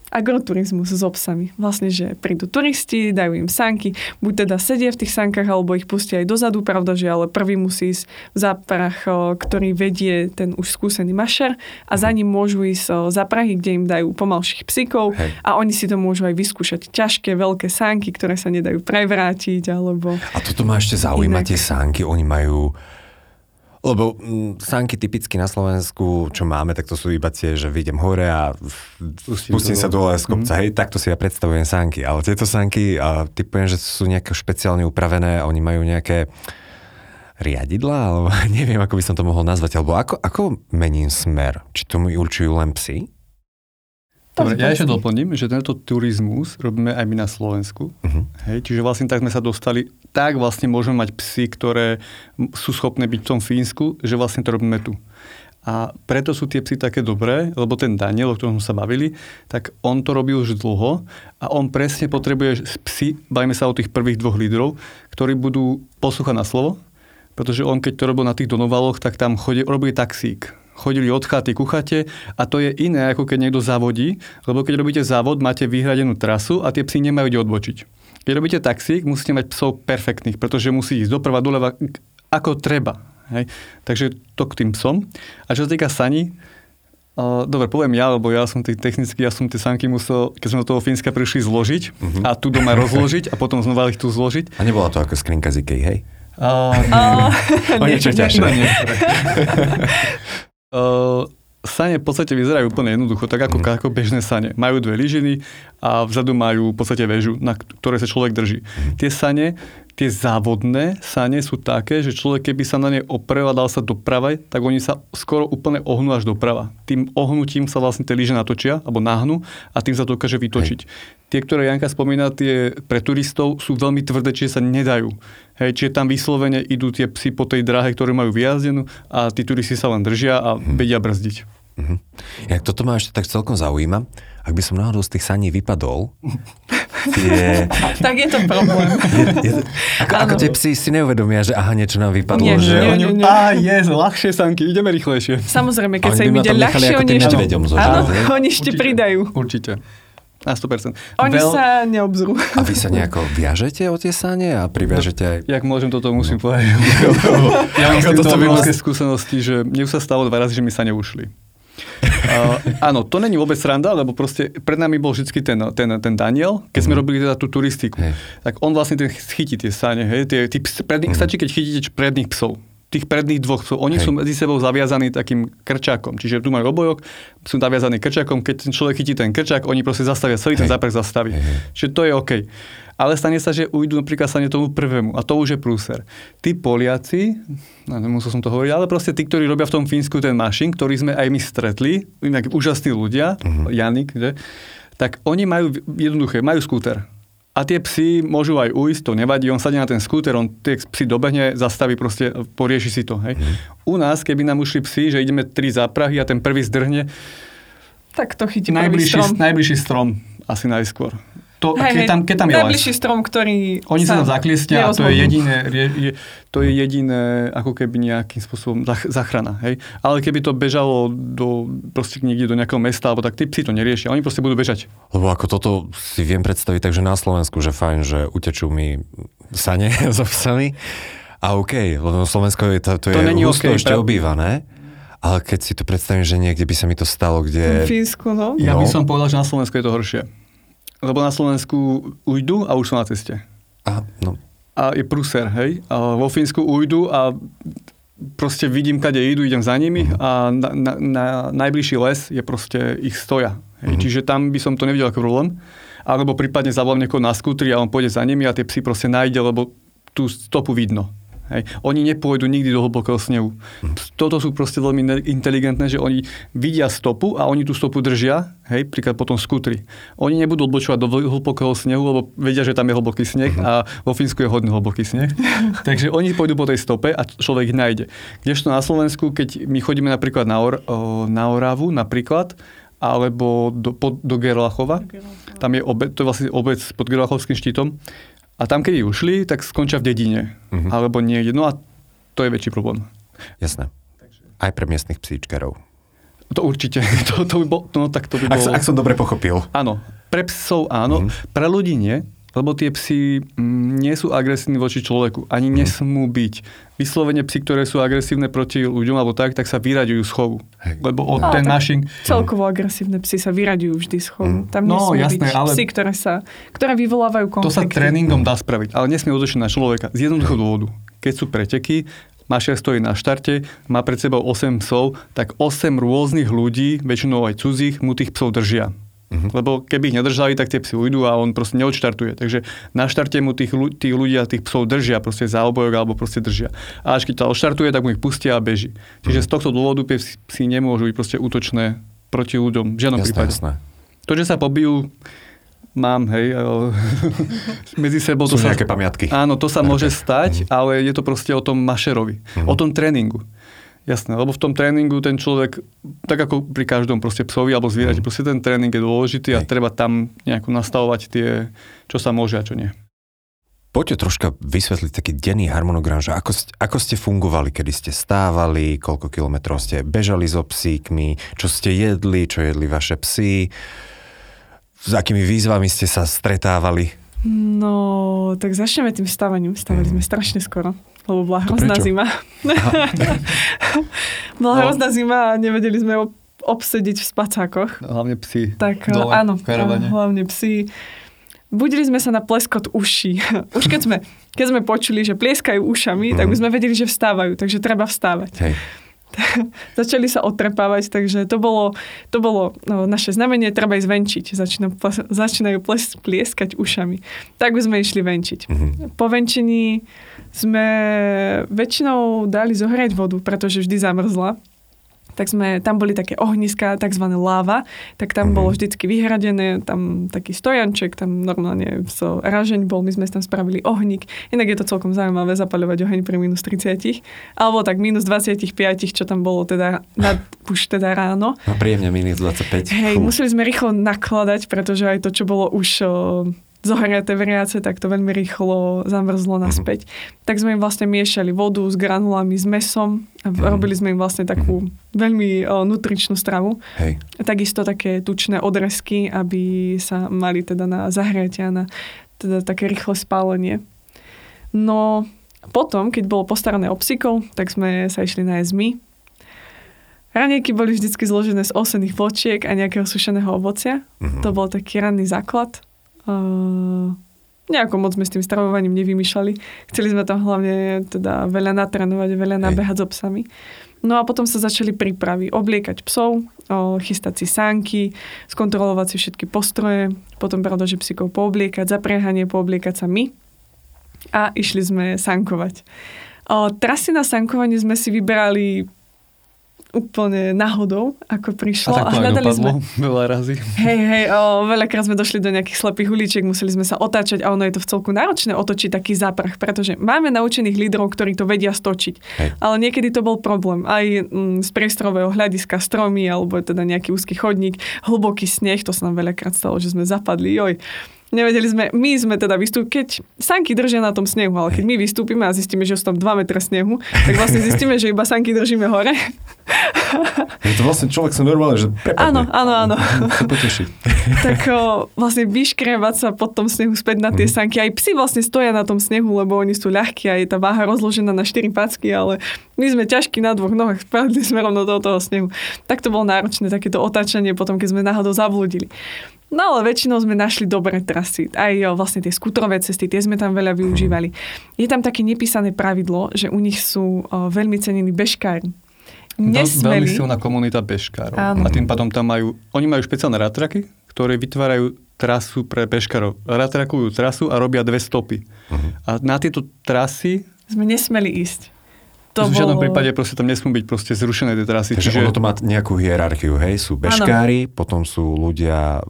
Agroturizmus so psami. Vlastne, že prídu turisti, dajú im sánky, buď teda sedia v tých sánkach, alebo ich pustia aj dozadu, pravda, že ale prvý musí ísť v záprach, ktorý vedie ten už skúsený mašer a za ním môžu ísť záprahy, kde im dajú pomalších psíkov a oni si to môžu aj vyskúšať. Ťažké, veľké sánky, ktoré sa nedajú prevrátiť, alebo... A toto ma ešte zaujíma, tie sánky, oni majú... Lebo sánky typicky na Slovensku, čo máme, tak to sú iba tie, že vyjdem hore a pustím sa dole z kopca. Hej, takto si ja predstavujem sánky. Ale tieto sánky, typujem, že sú nejaké špeciálne upravené, oni majú nejaké riadidlá, alebo neviem, ako by som to mohol nazvať. Alebo ako mením smer? Či to mi určujú len psi? Dobre, ja ešte doplním, že tento turizmus robíme aj my na Slovensku. Uh-huh. Hej, čiže vlastne tak sme sa dostali, tak vlastne môžeme mať psy, ktoré sú schopné byť v tom Fínsku, že vlastne to robíme tu. A preto sú tie psy také dobré, lebo ten Daniel, o ktorom sme sa bavili, tak on to robí už dlho a on presne potrebuje psy, bavíme sa o tých prvých 2 lídrov, ktorí budú poslúchať na slovo, pretože on keď to robil na tých Donovaloch, tak tam robí taxík. Chodili od chaty ku chate a to je iné, ako keď niekto závodí, lebo keď robíte závod, máte vyhradenú trasu a tie psi nemajú kde odbočiť. Keď robíte taxík, musíte mať psov perfektných, pretože musí ísť doprava, doľava, ako treba. Hej? Takže to k tým psom. A čo sa týka saní, dobre, poviem ja, lebo ja som tie sanky musel, keď sme do toho Fínska prišli, zložiť a tu doma rozložiť a potom znova ich tu zložiť. A nebola to ako skrinka z Ikei, hej? Nie. Sane v podstate vyzerajú úplne jednoducho, tak ako bežné sane. Majú 2 lyžiny a vzadu majú v podstate väžu, na ktoré sa človek drží. Tie závodné sane sú také, že človek keby sa na ne oprel a dal sa doprava, tak oni sa skoro úplne ohnú až doprava. Tým ohnutím sa vlastne tie lyže natočia alebo nahnú a tým sa to dokáže vytočiť. Tie, ktoré Janka spomína, tie pre turistov sú veľmi tvrdé, čiže sa nedajú. Hej, čiže tam vyslovene idú tie psi po tej dráhe, ktorú majú vyjazdenú a tí turisti sa len držia a vedia brzdiť. Mm-hmm. Ja, toto ma ešte tak celkom zaujíma. Ak by som náhodou z tých saní vypadol... Tak je to problém. Ako tie psi si neuvedomia, že niečo nám vypadlo. Nie. Ľahšie sanky, ideme rýchlejšie. Samozrejme, keď sa im ide ľahšie, oni ešte pridajú. Určite. Na 100%. Oni sa neobzrú. A vy sa nejako viažete o tie sane a priviažete aj... Jak môžem, toto musím povedať. Ja mám to obrovské skúsenosti, že mne sa stalo 2 razy, že mi sane ušli. Áno, to není vôbec sranda, lebo proste pred nami bol vždycky ten Daniel, keď sme robili teda tú turistiku. Hej. Tak on vlastne ten chytí tie sane, hej, tie predných, stačí, keď chytíte predných psov. Tých predných 2 psov, oni sú medzi sebou zaviazaní takým krčákom. Čiže tu majú obojok, sú zaviazaní krčákom, keď ten človek chytí ten krčák, oni proste zastavia, celý ten záprach zastaví. Čiže to je OK. Ale stane sa, že ujdu napríklad stane tomu prvému. A to už je prúser. Tí Poliaci, nemusel som to hovoriť, ale proste tí, ktorí robia v tom Fínsku ten mašin, ktorý sme aj my stretli, inak úžasní ľudia, Janik, že? Tak oni majú jednoduché, majú skúter. A tie psi môžu aj ujsť, to nevadí, on sadne na ten skúter, on tie psi dobehne, zastaví, proste porieši si to. Hej. U nás, keby nám ušli psi, že ideme 3 záprahy a ten prvý zdrhne, tak to chytí najbližší strom, asi najskôr. To, hej, keď tam je najbližší strom, ktorý... Oni sa tam zakliesnia a to je jediné ako keby nejakým spôsobom zachrana. Hej? Ale keby to bežalo proste niekde do nejakého mesta, alebo tak tí psi to neriešia. Oni proste budú bežať. Lebo ako toto si viem predstaviť, takže na Slovensku, že fajn, že utečú mi sane so psami. A OK, lebo Slovensko je to je husto okay, ešte obývané. Ale keď si to predstavím, že niekde by sa mi to stalo, kde... V Fínsku, no. Ja by som povedal, že na Slovensku je to horšie. Lebo na Slovensku ujdu a už sú na ceste. Aha, no. A je prúser, hej? A vo Fínsku ujdu a proste vidím, kade idú, idem za nimi a na najbližší les je proste ich stoja. Hej? Čiže tam by som to nevidel ako problém. Alebo prípadne zavolám niekoho na skútri a on pôjde za nimi a tie psi proste nájde, lebo tú stopu vidno. Hej. Oni nepôjdu nikdy do hlbokého snehu. Toto sú proste veľmi inteligentné, že oni vidia stopu a oni tú stopu držia, hej, príklad potom skútri. Oni nebudú odbočovať do hlbokého snehu, lebo vedia, že tam je hlboký sneh a vo Fínsku je hodný hlboký sneh. Takže oni pôjdu po tej stope a človek ich nájde. Kdežto na Slovensku, keď my chodíme napríklad na Oravu, napríklad, alebo do Gerlachova, tam je to je vlastne obec pod Gerlachovským štítom, a tam, keď ušli, tak skončia v dedine. Alebo niekde. No a to je väčší problém. Jasné. Aj pre miestnych psíčkarov. To určite. To by bolo... Ak som dobre pochopil. Áno. Pre psov áno. Pre ľudí nie. Lebo tie psi nie sú agresívni voči človeku. Ani nesmú byť. Vyslovene psi, ktoré sú agresívne proti ľuďom alebo tak sa vyraďujú z chovu. Lebo ten našing... Celkovo agresívne psi sa vyraďujú vždy z chovu. Tam nesmú byť psi, ktoré vyvolávajú konflikty. To sa tréningom dá spraviť, ale nesmie útočiť na človeka. Z jednoduchého dôvodu. Keď sú preteky, mašiar stojí na štarte, má pred sebou 8 psov, tak 8 rôznych ľudí, väčšinou aj cudzích, mu tých psov držia. Lebo keby ich nedržali, tak tie psi ujdu a on proste neodštartuje. Takže na štarte mu tých ľudí a tých psov držia proste za obojok alebo proste držia. A až keď to odštartuje, tak mu ich pustia a beží. Čiže z tohto dôvodu psi nemôžu byť proste útočné proti ľuďom. V žiadnom prípade. Jasné. To, že sa pobijú, medzi sebou... Sú nejaké pamiatky. Áno, to sa môže stať, ale je to proste o tom mašerovi. O tom tréningu. Jasné, lebo v tom tréningu ten človek, tak ako pri každom proste psovi alebo zvierati, proste ten tréning je dôležitý a treba tam nejako nastavovať tie, čo sa môže a čo nie. Poďte troška vysvetliť taký denný harmonogram, že ako ste fungovali, kedy ste stávali, koľko kilometrov ste bežali so psíkmi, čo jedli vaše psy, s akými výzvami ste sa stretávali? No, tak začneme tým stávaním. Stávali sme strašne skoro. Lebo bola hrozná zima. Hrozná zima a nevedeli sme obsediť v spacákoch. Hlavne psi. Tak dole, áno, hlavne psi. Budili sme sa na pleskot uší. Už keď sme počuli, že plieskajú ušami, tak už sme vedeli, že vstávajú, takže treba vstávať. Hej. Začali sa otrepávať, takže to bolo naše znamenie, treba ísť venčiť. Začínajú plieskať ušami. Tak už sme išli venčiť. Po venčení sme väčšinou dali zohrieť vodu, pretože vždy zamrzla. Tak tam boli také ohniská, takzvané láva, tak tam bolo vždycky vyhradené, tam taký stojanček, tam normálne ražeň bol, my sme tam spravili ohník. Inak je to celkom zaujímavé zapaľovať oheň pri minus 30, alebo tak minus 25, čo tam bolo teda už teda ráno. A príjemne minus 25. Hej, museli sme rýchlo nakladať, pretože aj to, čo bolo už... z zohreté vriace, tak to veľmi rýchlo zamrzlo naspäť. Tak sme im vlastne miešali vodu s granulami, s mesom a robili sme im vlastne takú veľmi nutričnú stravu. Hej. Takisto také tučné odrezky, aby sa mali teda na zahretie a na teda také rýchle spálenie. No potom, keď bolo postarané o psíkov, tak sme sa išli nájsť my. Ranejky boli vždycky zložené z osených vločiek a nejakého sušeného ovocia. To bol taký ranný základ. Nejako moc sme s tým stravovaním nevymýšľali. Chceli sme tam hlavne teda veľa natrénovať, veľa nabehať so psami. No a potom sa začali prípravy. Obliekať psov, chystať si sánky, skontrolovať si všetky postroje, potom pravda, že psíkov poobliekať, zapriehanie poobliekať sa my. A išli sme sankovať. Trasy na sankovanie sme si vybrali úplne náhodou, ako prišlo. A tak to aj dopadlo veľa razy. Veľakrát sme došli do nejakých slepých uličiek, museli sme sa otáčať a ono je to v celku náročné otočiť taký záprach, pretože máme naučených lídrov, ktorí to vedia stočiť. Hej. Ale niekedy to bol problém. Aj z priestorového hľadiska stromy, alebo teda nejaký úzky chodník, hlboký sneh, to sa nám veľakrát stalo, že sme zapadli, Nevedeli sme, my sme teda vystúpili, keď sanky držia na tom snehu, ale keď my vystúpime a zistíme, že sú tam 2 metre snehu, tak vlastne zistíme, že iba sanky držíme hore. Je to vlastne človek sa normálne, že prepadne. Áno. To poteší. Tak vlastne vyškrievať sa pod tom snehu späť na tie sanky. Aj psi vlastne stoja na tom snehu, lebo oni sú ľahkí a je tá váha rozložená na 4 packy, ale my sme ťažkí na 2 nohách, spadli sme rovno do toho snehu. Tak to bolo náročné, takéto otáčanie potom, keď sme náhodou zablúdili. No ale väčšinou sme našli dobré trasy. Aj vlastne tie skutrové cesty, tie sme tam veľa využívali. Je tam také nepísané pravidlo, že u nich sú veľmi cenení bežkári. Veľmi silná komunita bežkárov. Áno. A tým pádom tam majú, oni majú špeciálne ratraky, ktoré vytvárajú trasu pre bežkárov. Ratrakujú trasu a robia 2 stopy. A na tieto trasy sme nesmeli ísť. V žiadnom prípade proste tam nesmú byť proste zrušené tie trasy. Takže ono to má nejakú hierarchiu, hej? Sú bežkári, potom sú ľudia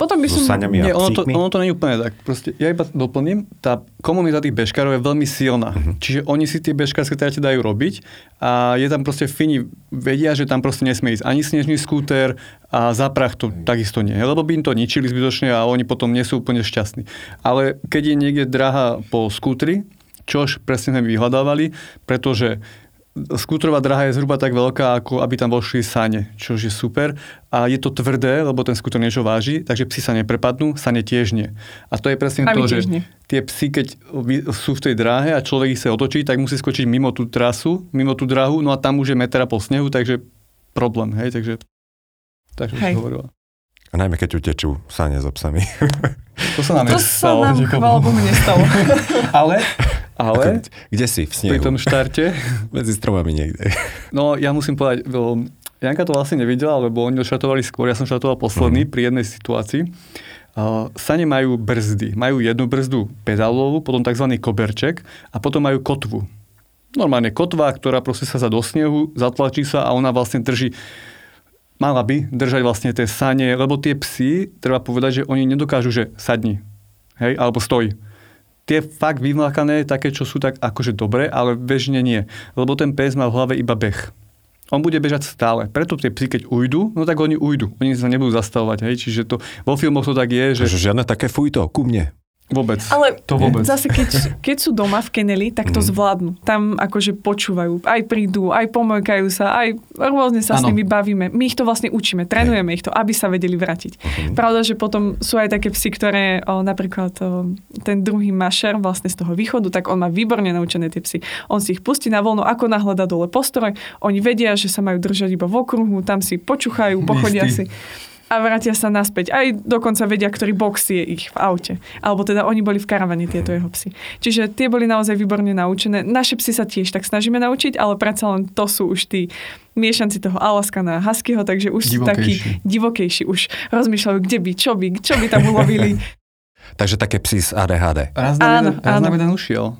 potom so saňami a psíkmi. Ono to nie je úplne tak. Proste, ja iba doplním, tá komunita tých bežkárov je veľmi silná. Čiže oni si tie bežkárske trate dajú robiť a je tam proste Fini vedia, že tam proste nesmie ísť ani snežný skúter a záprach to takisto nie. Lebo by im to ničili zbytočne a oni potom nie sú úplne šťastní. Ale keď je niekde dráha po skútri, čož presne sme vyhľadávali, pretože skútrová dráha je zhruba tak veľká, ako aby tam vošli sane, čo je super. A je to tvrdé, lebo ten skútor niečo váži, takže psi sa neprepadnú, sane tiež nie. A to je presne to, že tie psi, keď sú v tej dráhe a človek ich sa otočí, tak musí skočiť mimo tú trasu, mimo tú drahu, no a tam už je metra po snehu, takže problém, hej, takže už hovorila. A najmä, keď utečú sane so psami. To sa nám nestalo. Ale kde si v snehu? Pri tom štarte? Medzi stromami niekde. No, ja musím povedať, Janka to vlastne nevidela, lebo oni štartovali skôr. Ja som štartoval posledný pri jednej situácii. Sane majú brzdy. Majú jednu brzdu pedálovú, potom tzv. Koberček a potom majú kotvu. Normálne kotva, ktorá proste sa do snehu, zatlačí sa a ona vlastne mala by držať vlastne tie sane, lebo tie psi, treba povedať, že oni nedokážu, že sadni, hej, alebo stoj. Tie fakt vymlákané, také, čo sú tak akože dobré, ale bežne nie. Lebo ten pes má v hlave iba beh. On bude bežať stále. Preto tie psi, keď ujdu, no tak oni ujdu. Oni sa nebudú zastavovať, hej, čiže to vo filmoch to tak je, že... Žiadne také fuj to, ku mne. Vôbec. Ale to vôbec. Zase, keď sú doma v kenneli, tak to zvládnu. Tam akože počúvajú. Aj prídu, aj pomojkajú sa, aj rôzne sa s nimi bavíme. My ich to vlastne učíme, trénujeme ich to, aby sa vedeli vrátiť. Pravda, že potom sú aj také psy, ktoré napríklad ten druhý mašer vlastne z toho východu, tak on má výborne naučené tie psy. On si ich pustí na voľno, ako nahľada dole postroj. Oni vedia, že sa majú držať iba v okruhu, tam si počúchajú, pochodia si. A vrátia sa naspäť. Aj dokonca vedia, ktorý box je ich v aute. Alebo teda oni boli v karavane, tieto jeho psi. Čiže tie boli naozaj výborne naučené. Naše psi sa tiež tak snažíme naučiť, ale predsa len to sú už tí miešanci toho Alaskana a Huskyho, takže už sú takí divokejší. Už rozmýšľajú, kde by, čo by tam ulovili. Takže také psi z ADHD. Raz nám jeden ušiel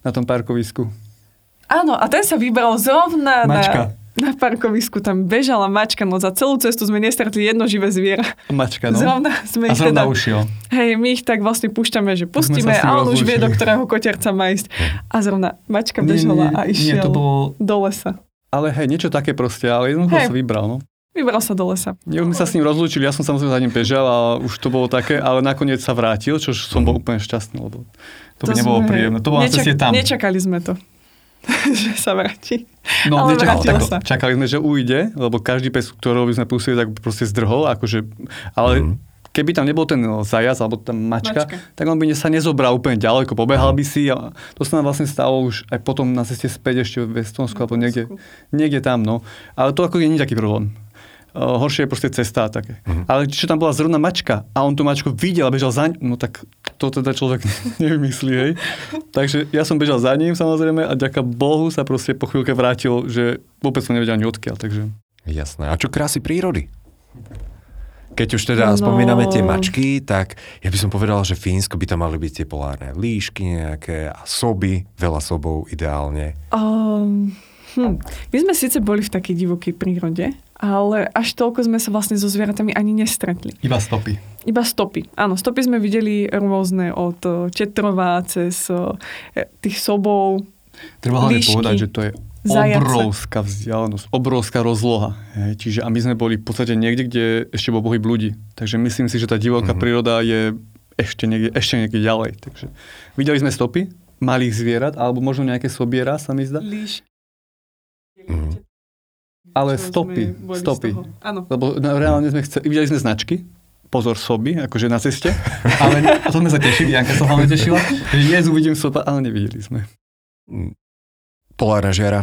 na tom parkovisku. Áno, a ten sa vybral zrovna Mačka. Na parkovisku tam bežala mačka, no za celú cestu sme nestretli jedno živé zviera. Mačka, no. Zrovna ušiel. Hej, my ich tak vlastne púšťame, že pustíme a on už vie, do ktorého koťarca má ísť. A zrovna mačka bežala a išiel do lesa. Ale hej, niečo také proste, ale jednoducho sa vybral, no. Vybral sa do lesa. Ja už sme sa s ním rozlúčili, ja som samozrejme za ním bežal a už to bolo také, ale nakoniec sa vrátil, čo som bol úplne šťastný, lebo to by nebolo príjemné. To bolo asi tam. Nečakali sme to, že sa vráti. No, sa. Čakali sme, že ujde, lebo každý pes, ktorého by sme pustili, tak proste zdrhol, akože, ale keby tam nebol ten zajac alebo tam mačka, tak on by sa nezobral úplne ďaleko, pobehal by si a to sa nám vlastne stalo už aj potom na ceste späť ešte v Estonsku alebo niekde tam, no. Ale to ako nie je taký problém. Horšie je proste cesta a také. Mm-hmm. Ale čiže tam bola zrovna mačka a on tú mačku videl a bežal za ním, no tak to teda človek nevymyslí, hej. Takže ja som bežal za ním samozrejme a ďaká Bohu sa proste po chvíľke vrátil, že vôbec som nevedel ani odkiaľ, takže... Jasné. A čo krásy prírody? Keď už teda spomíname tie mačky, tak ja by som povedal, že Fínsko by tam mali byť tie polárne líšky nejaké a soby, veľa sobov ideálne. My sme síce boli v takej divokej prírode, ale až toľko sme sa vlastne so zvieratami ani nestretli. Iba stopy. Áno, stopy sme videli rôzne od četrova cez tých sobov, treba hlavne povedať, že to je zajace. Obrovská vzdialenosť, obrovská rozloha. Čiže a my sme boli v podstate niekde, kde ešte bol pohyb ľudí. Takže myslím si, že tá divoká príroda je ešte niekde ďalej. Takže videli sme stopy malých zvierat, alebo možno nejaké sobiera, sa mi zdá. Líšky. Ale stopy. Áno. Lebo reálne sme videli sme značky, pozor soby, akože na ceste, ale a to sme sa tešili, Janka sa hlavne tešila, že dnes uvidím soba, ale nevideli sme. Polárna žiara.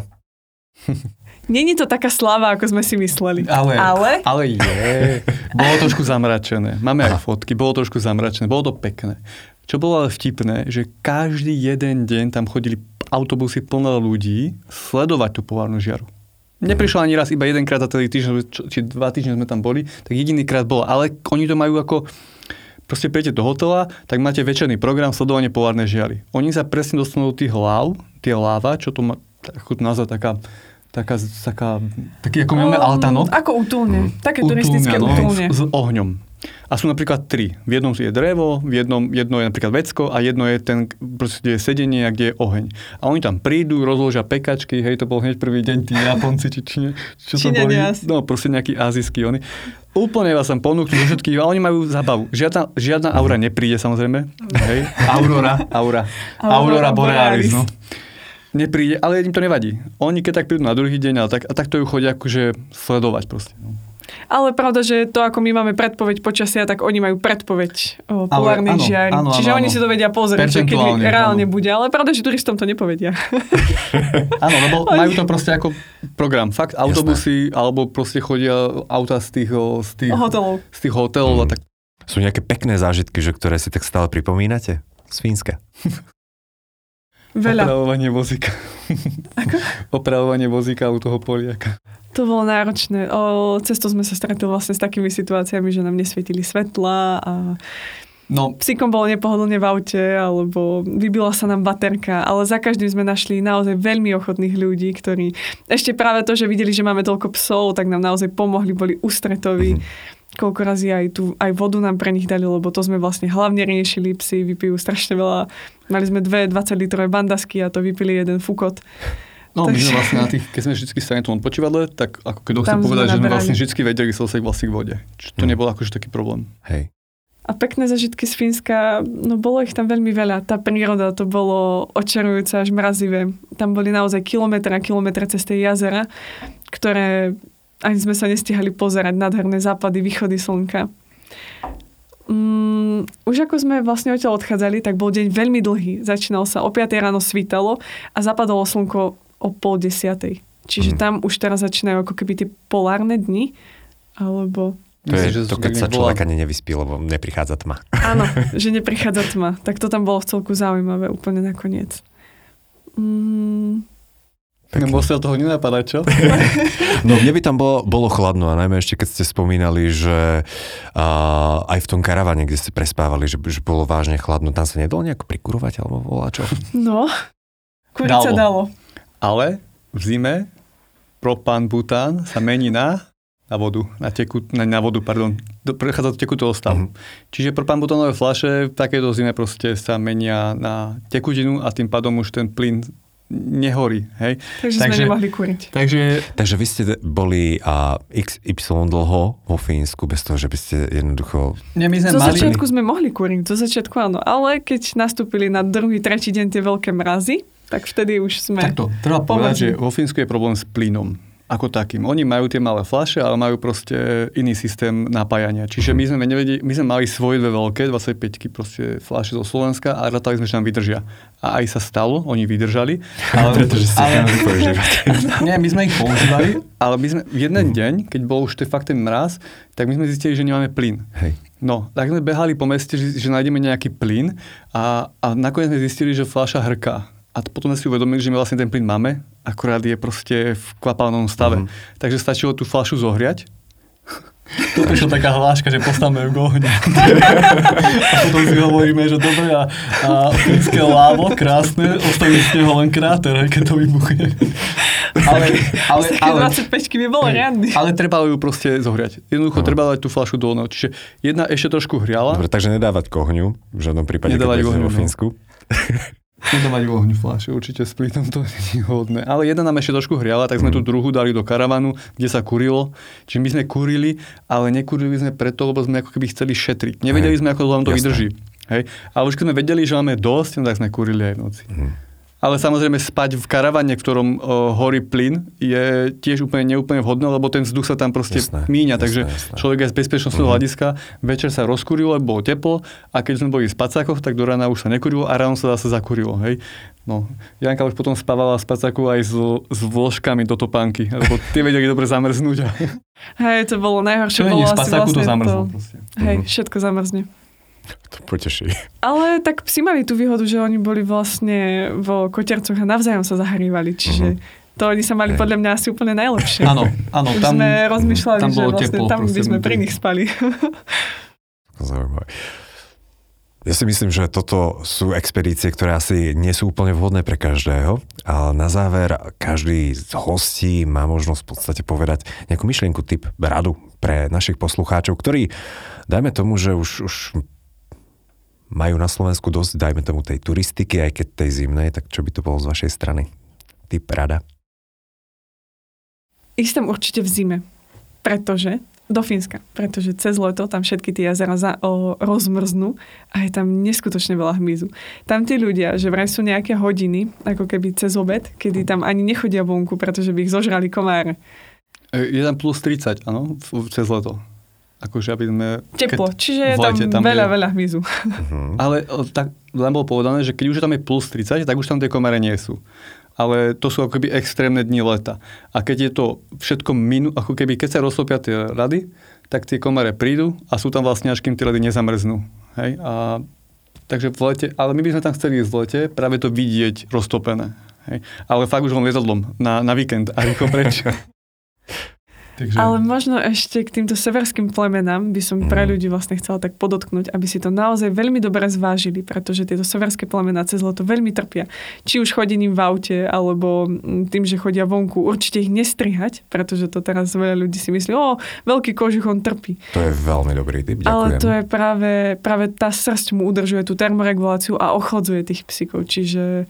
Není to taká sláva, ako sme si mysleli. Ale je. Bolo trošku zamračené. Máme aj fotky, bolo trošku zamračené, bolo to pekné. Čo bolo ale vtipné, že každý jeden deň tam chodili autobusy plné ľudí sledovať tú polárnu žiaru. Neprišla ani raz, iba jedenkrát za celý týždeň, či 2 týždne sme tam boli, tak jedinýkrát bola. Ale oni to majú ako, proste príjete do hotela, tak máte večerný program sledovanie polárnej žiary. Oni sa presne dostanú do tých hlav, tie láva, čo to má nazvať taký ako máme altánok. Ako útulne, také turistické útulne. S ohňom. A sú napríklad 3. V jednom je drevo, v jedno je napríklad vecko a jedno je ten, kde je sedenie a kde je oheň. A oni tam prídu, rozložia pekačky, hej, to bol hneď prvý deň tí Japonci, či čo to boli? No, proste nejakí ázijskí oni. Úplne vás tam ponúkli do všetkých, ale oni majú zabavu. Žiadna aura nepríde, samozrejme. Hej. Aurora borealis, no. Nepríde, ale im to nevadí. Oni keď tak prídu na druhý deň, a tak to ju chodia akože sledovať proste, no. Ale pravda, že to, ako my máme predpoveď počasia, tak oni majú predpoveď polárnej žiary. Čiže oni si to vedia pozrieť, keď reálne bude. Ale pravda, že turistom to nepovedia. Áno, lebo majú to proste ako program. Fakt, autobusy, alebo proste chodia auta z tých hotelov. A tak. Sú nejaké pekné zážitky, že ktoré si tak stále pripomínate? Z Fínska. Veľa. Opravovanie vozíka. Ako? Opravovanie vozíka u toho Poliaka. To bolo náročné. Cesto sme sa stretli vlastne s takými situáciami, že nám nesvietili svetlá a psíkom bolo nepohodlne v aute, alebo vybila sa nám baterka, ale za každým sme našli naozaj veľmi ochotných ľudí, ktorí ešte práve to, že videli, že máme toľko psov, tak nám naozaj pomohli, boli ústretoví. Koľko razy aj vodu nám pre nich dali, lebo to sme vlastne hlavne riešili, psi vypijú strašne veľa. Mali sme 2 20-litrové bandasky a to vypili jeden fukot. No, takže... my sme vlastne na tých, keď sme vždycky stane tu on počívadle, tak ako keď chcem povedať, že sme vlastne vždycky vedeli slosek vlastne k vode. Čiže to nebol akože taký problém. Hej. A pekné zažitky z Fínska, no bolo ich tam veľmi veľa. Tá príroda, to bolo očarujúce až mrazivé. Tam boli naozaj kilometre a kilometre cez tie jazera, ktoré ani sme sa nestihali pozerať, nádherné západy, východy slnka. Už ako sme vlastne odtiaľ odchádzali, tak bol deň veľmi dlhý. Začínal sa, o 5:00 ráno svítalo a zapadalo slnko o 9:30. Čiže tam už teraz začínajú ako keby tie polárne dni, alebo... To je to, keď sa človek ani nevyspí, lebo neprichádza tma. Áno, že neprichádza tma. Tak to tam bolo vcelku zaujímavé úplne nakoniec. Musel toho nenapadať, čo? No mne by tam bolo chladno a najmä ešte keď ste spomínali, že aj v tom karavane, kde ste prespávali, že bolo vážne chladno, tam sa nedalo nejako prikurovať alebo voláčo? No, kuriť sa dalo. Ale v zime propan-bután sa mení na vodu, prechádza do tekutého stavu. Čiže propan-butánové fľaše v takejto zime proste sa menia na tekutinu a tým pádom už ten plyn nehorí. Hej? Takže sme nemohli kúriť. Takže vy ste boli XY dlho vo Fínsku bez toho, že by ste jednoducho... Začiatku sme mohli kúriť, zo začiatku áno, ale keď nastúpili na druhý, tretí deň tie veľké mrazy, tak vtedy už sme... Takto, treba povedať, že vo Fínsku je problém s plynom ako takým. Oni majú tie malé fľaše, ale majú proste iný systém napájania. Čiže my sme nevedeli, my sme mali svoje dve veľké, 25-ky proste fľaše zo Slovenska a rátali sme, že nám vydržia. A aj sa stalo, oni vydržali. Ale, nie, my sme ich používali, ale my sme v jeden deň, keď bol už to fakt ten mraz, tak my sme zistili, že nemáme plyn. Hej. No, tak sme behali po meste, že nájdeme nejaký plyn a nakoniec sme zistili, že fľaša hrká. A potom sme si uvedomili, že my vlastne ten plyn máme, akorát je proste v kvapalnom stave. Takže stačilo tú fľašu zohriať. Tu prišla taká hláška, že postavme ju k ohňu. A potom si hovoríme, že dobre, a finské lávo, krásne, ostaví z neho len kráter, keď to vybuchne. Ale 25-ky by bolo riadny. Ale treba ju proste zohriať. Jednoducho treba dať tú fľašu do ohňa. Čiže jedna ešte trošku hriala. Dobre, takže nedávať k ohňu, v žiadnom prípade, keď je vo Fínsku. Nedávať v ohňu fľaše, určite s plynom to nie je hodné. Ale jedna nám ešte trošku hriala, tak sme tú druhú dali do karavanu, kde sa kurilo. Čiže my sme kurili, ale nekurili sme preto, lebo sme ako keby chceli šetriť. Nevedeli sme, ako nám to vydrží. Hej? Ale už keď sme vedeli, že máme dosť, no tak sme kurili aj v noci. Ale samozrejme spať v karavane, v ktorom horí plyn, je tiež neúplne vhodné, lebo ten vzduch sa tam proste míňa. Takže človek aj z bezpečnostného hľadiska večer sa rozkurilo, bolo teplo a keď sme boli v spacákoch, tak do rána už sa nekurilo a ráno sa zase zakurilo. Hej? No, Janka už potom spávala v spacáku aj s vložkami do topánky, lebo tie vedeli dobre zamrznúť. Hej, to bolo najhoršie. Čo bolo v spacáku, vlastne to zamrzlo. Hej, všetko zamrzne. To poteší. Ale tak psi mali tú výhodu, že oni boli vlastne vo kotercoch a navzájom sa zahrývali, čiže to oni sa mali podľa mňa asi úplne najlepšie. Áno, tam sme rozmýšľali, tam že vlastne teplo, tam by sme pri nich spali. Zaujímavé. Ja si myslím, že toto sú expedície, ktoré asi nie sú úplne vhodné pre každého, ale na záver každý z hostí má možnosť v podstate povedať nejakú myšlienku, tip, radu pre našich poslucháčov, ktorí, dajme tomu, že už majú na Slovensku dosť, dajme tomu, tej turistiky, aj keď tej zimnej, tak čo by to bolo z vašej strany? Tip, rada? Ísť tam určite v zime, pretože do Fínska, pretože cez leto tam všetky tie jazera rozmrznú a je tam neskutočne veľa hmyzu. Tam tí ľudia, že vraj sú nejaké hodiny, ako keby cez obed, kedy tam ani nechodia vonku, pretože by ich zožrali komáre. Je tam plus 30, áno, cez leto. Akože aby sme... Teplo, čiže je tam veľa hmyzu. Ale tak len bolo povedané, že keď už tam je plus 30, tak už tam tie komáre nie sú. Ale to sú ako keby extrémne dni leta. A keď je to všetko ako keby keď sa roztopia tie rady, tak tie komáre prídu a sú tam vlastne až kým tie rady nezamrznú. Hej? A takže v lete, ale my by sme tam chceli ísť v lete, práve to vidieť roztopené. Hej? Ale fakt už len lietadlom na víkend a rýchlo preč. Takže... Ale možno ešte k týmto severským plemenám by som pre ľudí vlastne chcela tak podotknúť, aby si to naozaj veľmi dobre zvážili, pretože tieto severské plemená cez leto veľmi trpia. Či už chodením v aute, alebo tým, že chodia vonku, určite ich nestrihať, pretože to teraz veľa ľudí si myslí, veľký kožuch, on trpí. To je veľmi dobrý tip, ďakujem. Ale to je práve tá srsť mu udržuje tú termoreguláciu a ochlodzuje tých psíkov, čiže...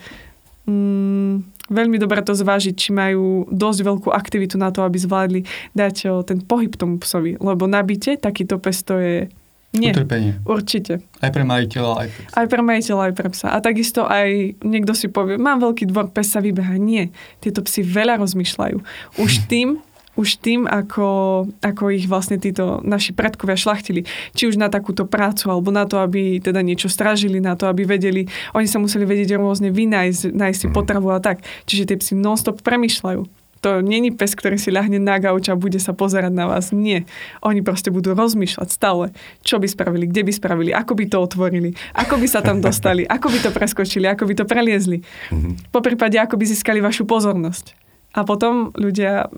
Veľmi dobre to zvážiť, či majú dosť veľkú aktivitu na to, aby zvládli dať ten pohyb tomu psovi. Lebo na byte takýto pes to je... Nie, utrpenie. Určite. Aj pre majiteľa, aj pre psa. Aj pre majiteľa, aj pre psa. A takisto aj niekto si povie, mám veľký dvor, pes sa vybeha. Nie, tieto psi veľa rozmýšľajú. Už tým, ako ich vlastne títo naši predkovia šľachtili. Či už na takúto prácu, alebo na to, aby teda niečo strážili, na to, aby vedeli. Oni sa museli vedieť rôzne vynájsť, nájsť si potravu a tak. Čiže tie psi non-stop premýšľajú. To není pes, ktorý si ľahne na gauč a bude sa pozerať na vás. Nie. Oni proste budú rozmýšľať stále, čo by spravili, kde by spravili, ako by to otvorili, ako by sa tam dostali, ako by to preskočili, ako by to preliezli. Poprípade, ako by získali vašu pozornosť. A potom ľudia,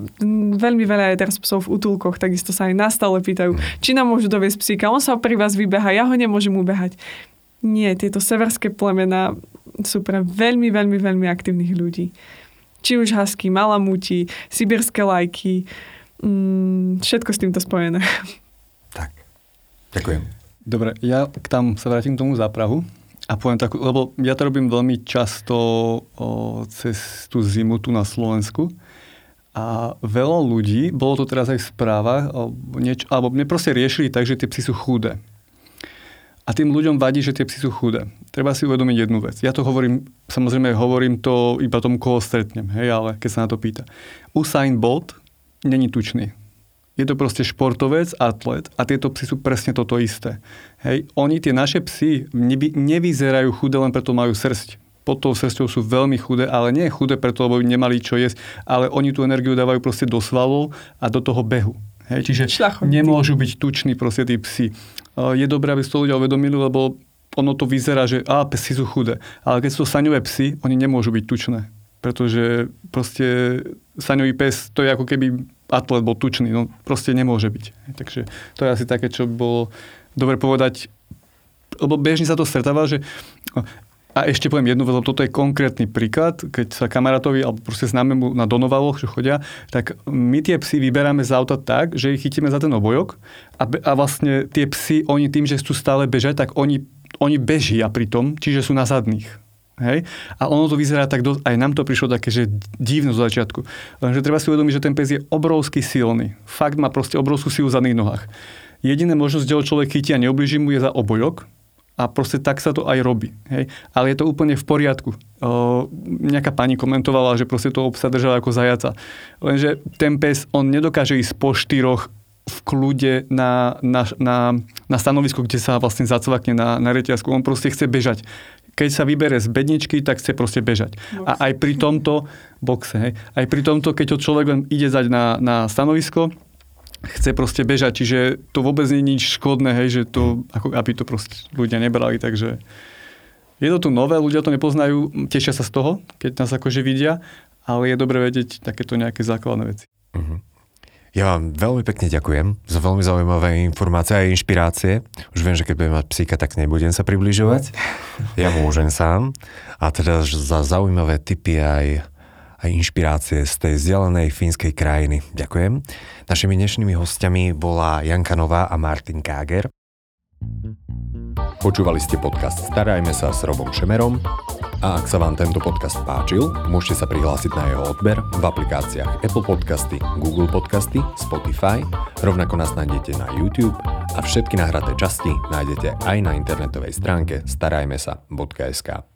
veľmi veľa je teraz psov v útulkoch, takisto sa aj nastále pýtajú, či nám môžu doviesť psíka, on sa pri vás vybeha, ja ho nemôžem ubehať. Nie, tieto severské plemená sú pre veľmi, veľmi, veľmi aktívnych ľudí. Či už husky, malamúti, sibírske lajky, všetko s týmto spojené. Tak, ďakujem. Dobre, ja tam sa vrátim k tomu záprahu. A poviem takú, lebo ja to robím veľmi často cez tú zimu tu na Slovensku. A veľa ľudí, bolo to teraz aj v správach, alebo mne proste riešili tak, že tie psy sú chudé. A tým ľuďom vadí, že tie psy sú chudé. Treba si uvedomiť jednu vec. Ja to hovorím, samozrejme hovorím to iba tomu, koho stretnem, hej, ale keď sa na to pýta. Usain Bolt není tučný. Je to proste športovec, atlet a tieto psy sú presne toto isté. Hej, oni, tie naše psy, nevyzerajú chudé, len preto majú srsť. Pod tou srsťou sú veľmi chudé, ale nie je chudé preto, lebo nemali čo jesť, ale oni tú energiu dávajú proste do svalov a do toho behu. Hej, čiže nemôžu byť tuční proste tí psi. Je dobré, aby si to ľudia uvedomili, lebo ono to vyzerá, že psi sú chudé. Ale keď sú saňové psi, oni nemôžu byť tučné. Pretože proste saňový pes, to je ako keby atlet bol tučný. No proste nemôže byť. Takže to je asi také, čo bolo dobre povedať. Lebo bežne sa to stretáva, že... A ešte poviem jednu vec, lebo toto je konkrétny príklad, keď sa kamarátovi, alebo proste známemu na Donovaloch, čo chodia, tak my tie psy vyberáme z auta tak, že ich chytíme za ten obojok a vlastne tie psy, oni tým, že sú stále bežať, tak oni bežia pri tom, čiže sú na zadných. Hej? A ono to vyzerá tak dosť, aj nám to prišlo také, že divno zo začiatku. Lenže treba si uvedomiť, že ten pes je obrovský silný. Fakt má proste obrovskú silu v zadných nohách. Jediná možnosť, kde ho človek chytí a neoblíži mu, je za obojok. A proste tak sa to aj robí. Hej? Ale je to úplne v poriadku. Nejaká pani komentovala, že proste toho psa držala ako zajaca. Lenže ten pes, on nedokáže ísť po štyroch v kľude na stanovisko, kde sa vlastne zacvakne na reťazku. On proste chce bežať. Keď sa vybere z bedničky, tak chce proste bežať. Boxe. A aj pri tomto, keď ho človek len ide zať na stanovisko, chce proste bežať, čiže to vôbec nie je nič škodné, hej, že to, ako, aby to proste ľudia nebrali, takže je to tu nové, ľudia to nepoznajú, tešia sa z toho, keď nás akože vidia, ale je dobre vedieť takéto nejaké základné veci. Uh-huh. Ja vám veľmi pekne ďakujem za veľmi zaujímavé informácie a inšpirácie. Už viem, že keď budem mať psíka, tak nebudem sa približovať. Ja môžem sám. A teda za zaujímavé tipy aj inšpirácie z tej vzdialenej fínskej krajiny. Ďakujem. Našimi dnešnými hostiami bola Janka Nová a Martin Káger. Počúvali ste podcast Starajme sa s Robom Šemerom a ak sa vám tento podcast páčil, môžete sa prihlásiť na jeho odber v aplikáciách Apple Podcasty, Google Podcasty, Spotify, rovnako nás nájdete na YouTube a všetky nahraté časti nájdete aj na internetovej stránke starajmesa.sk.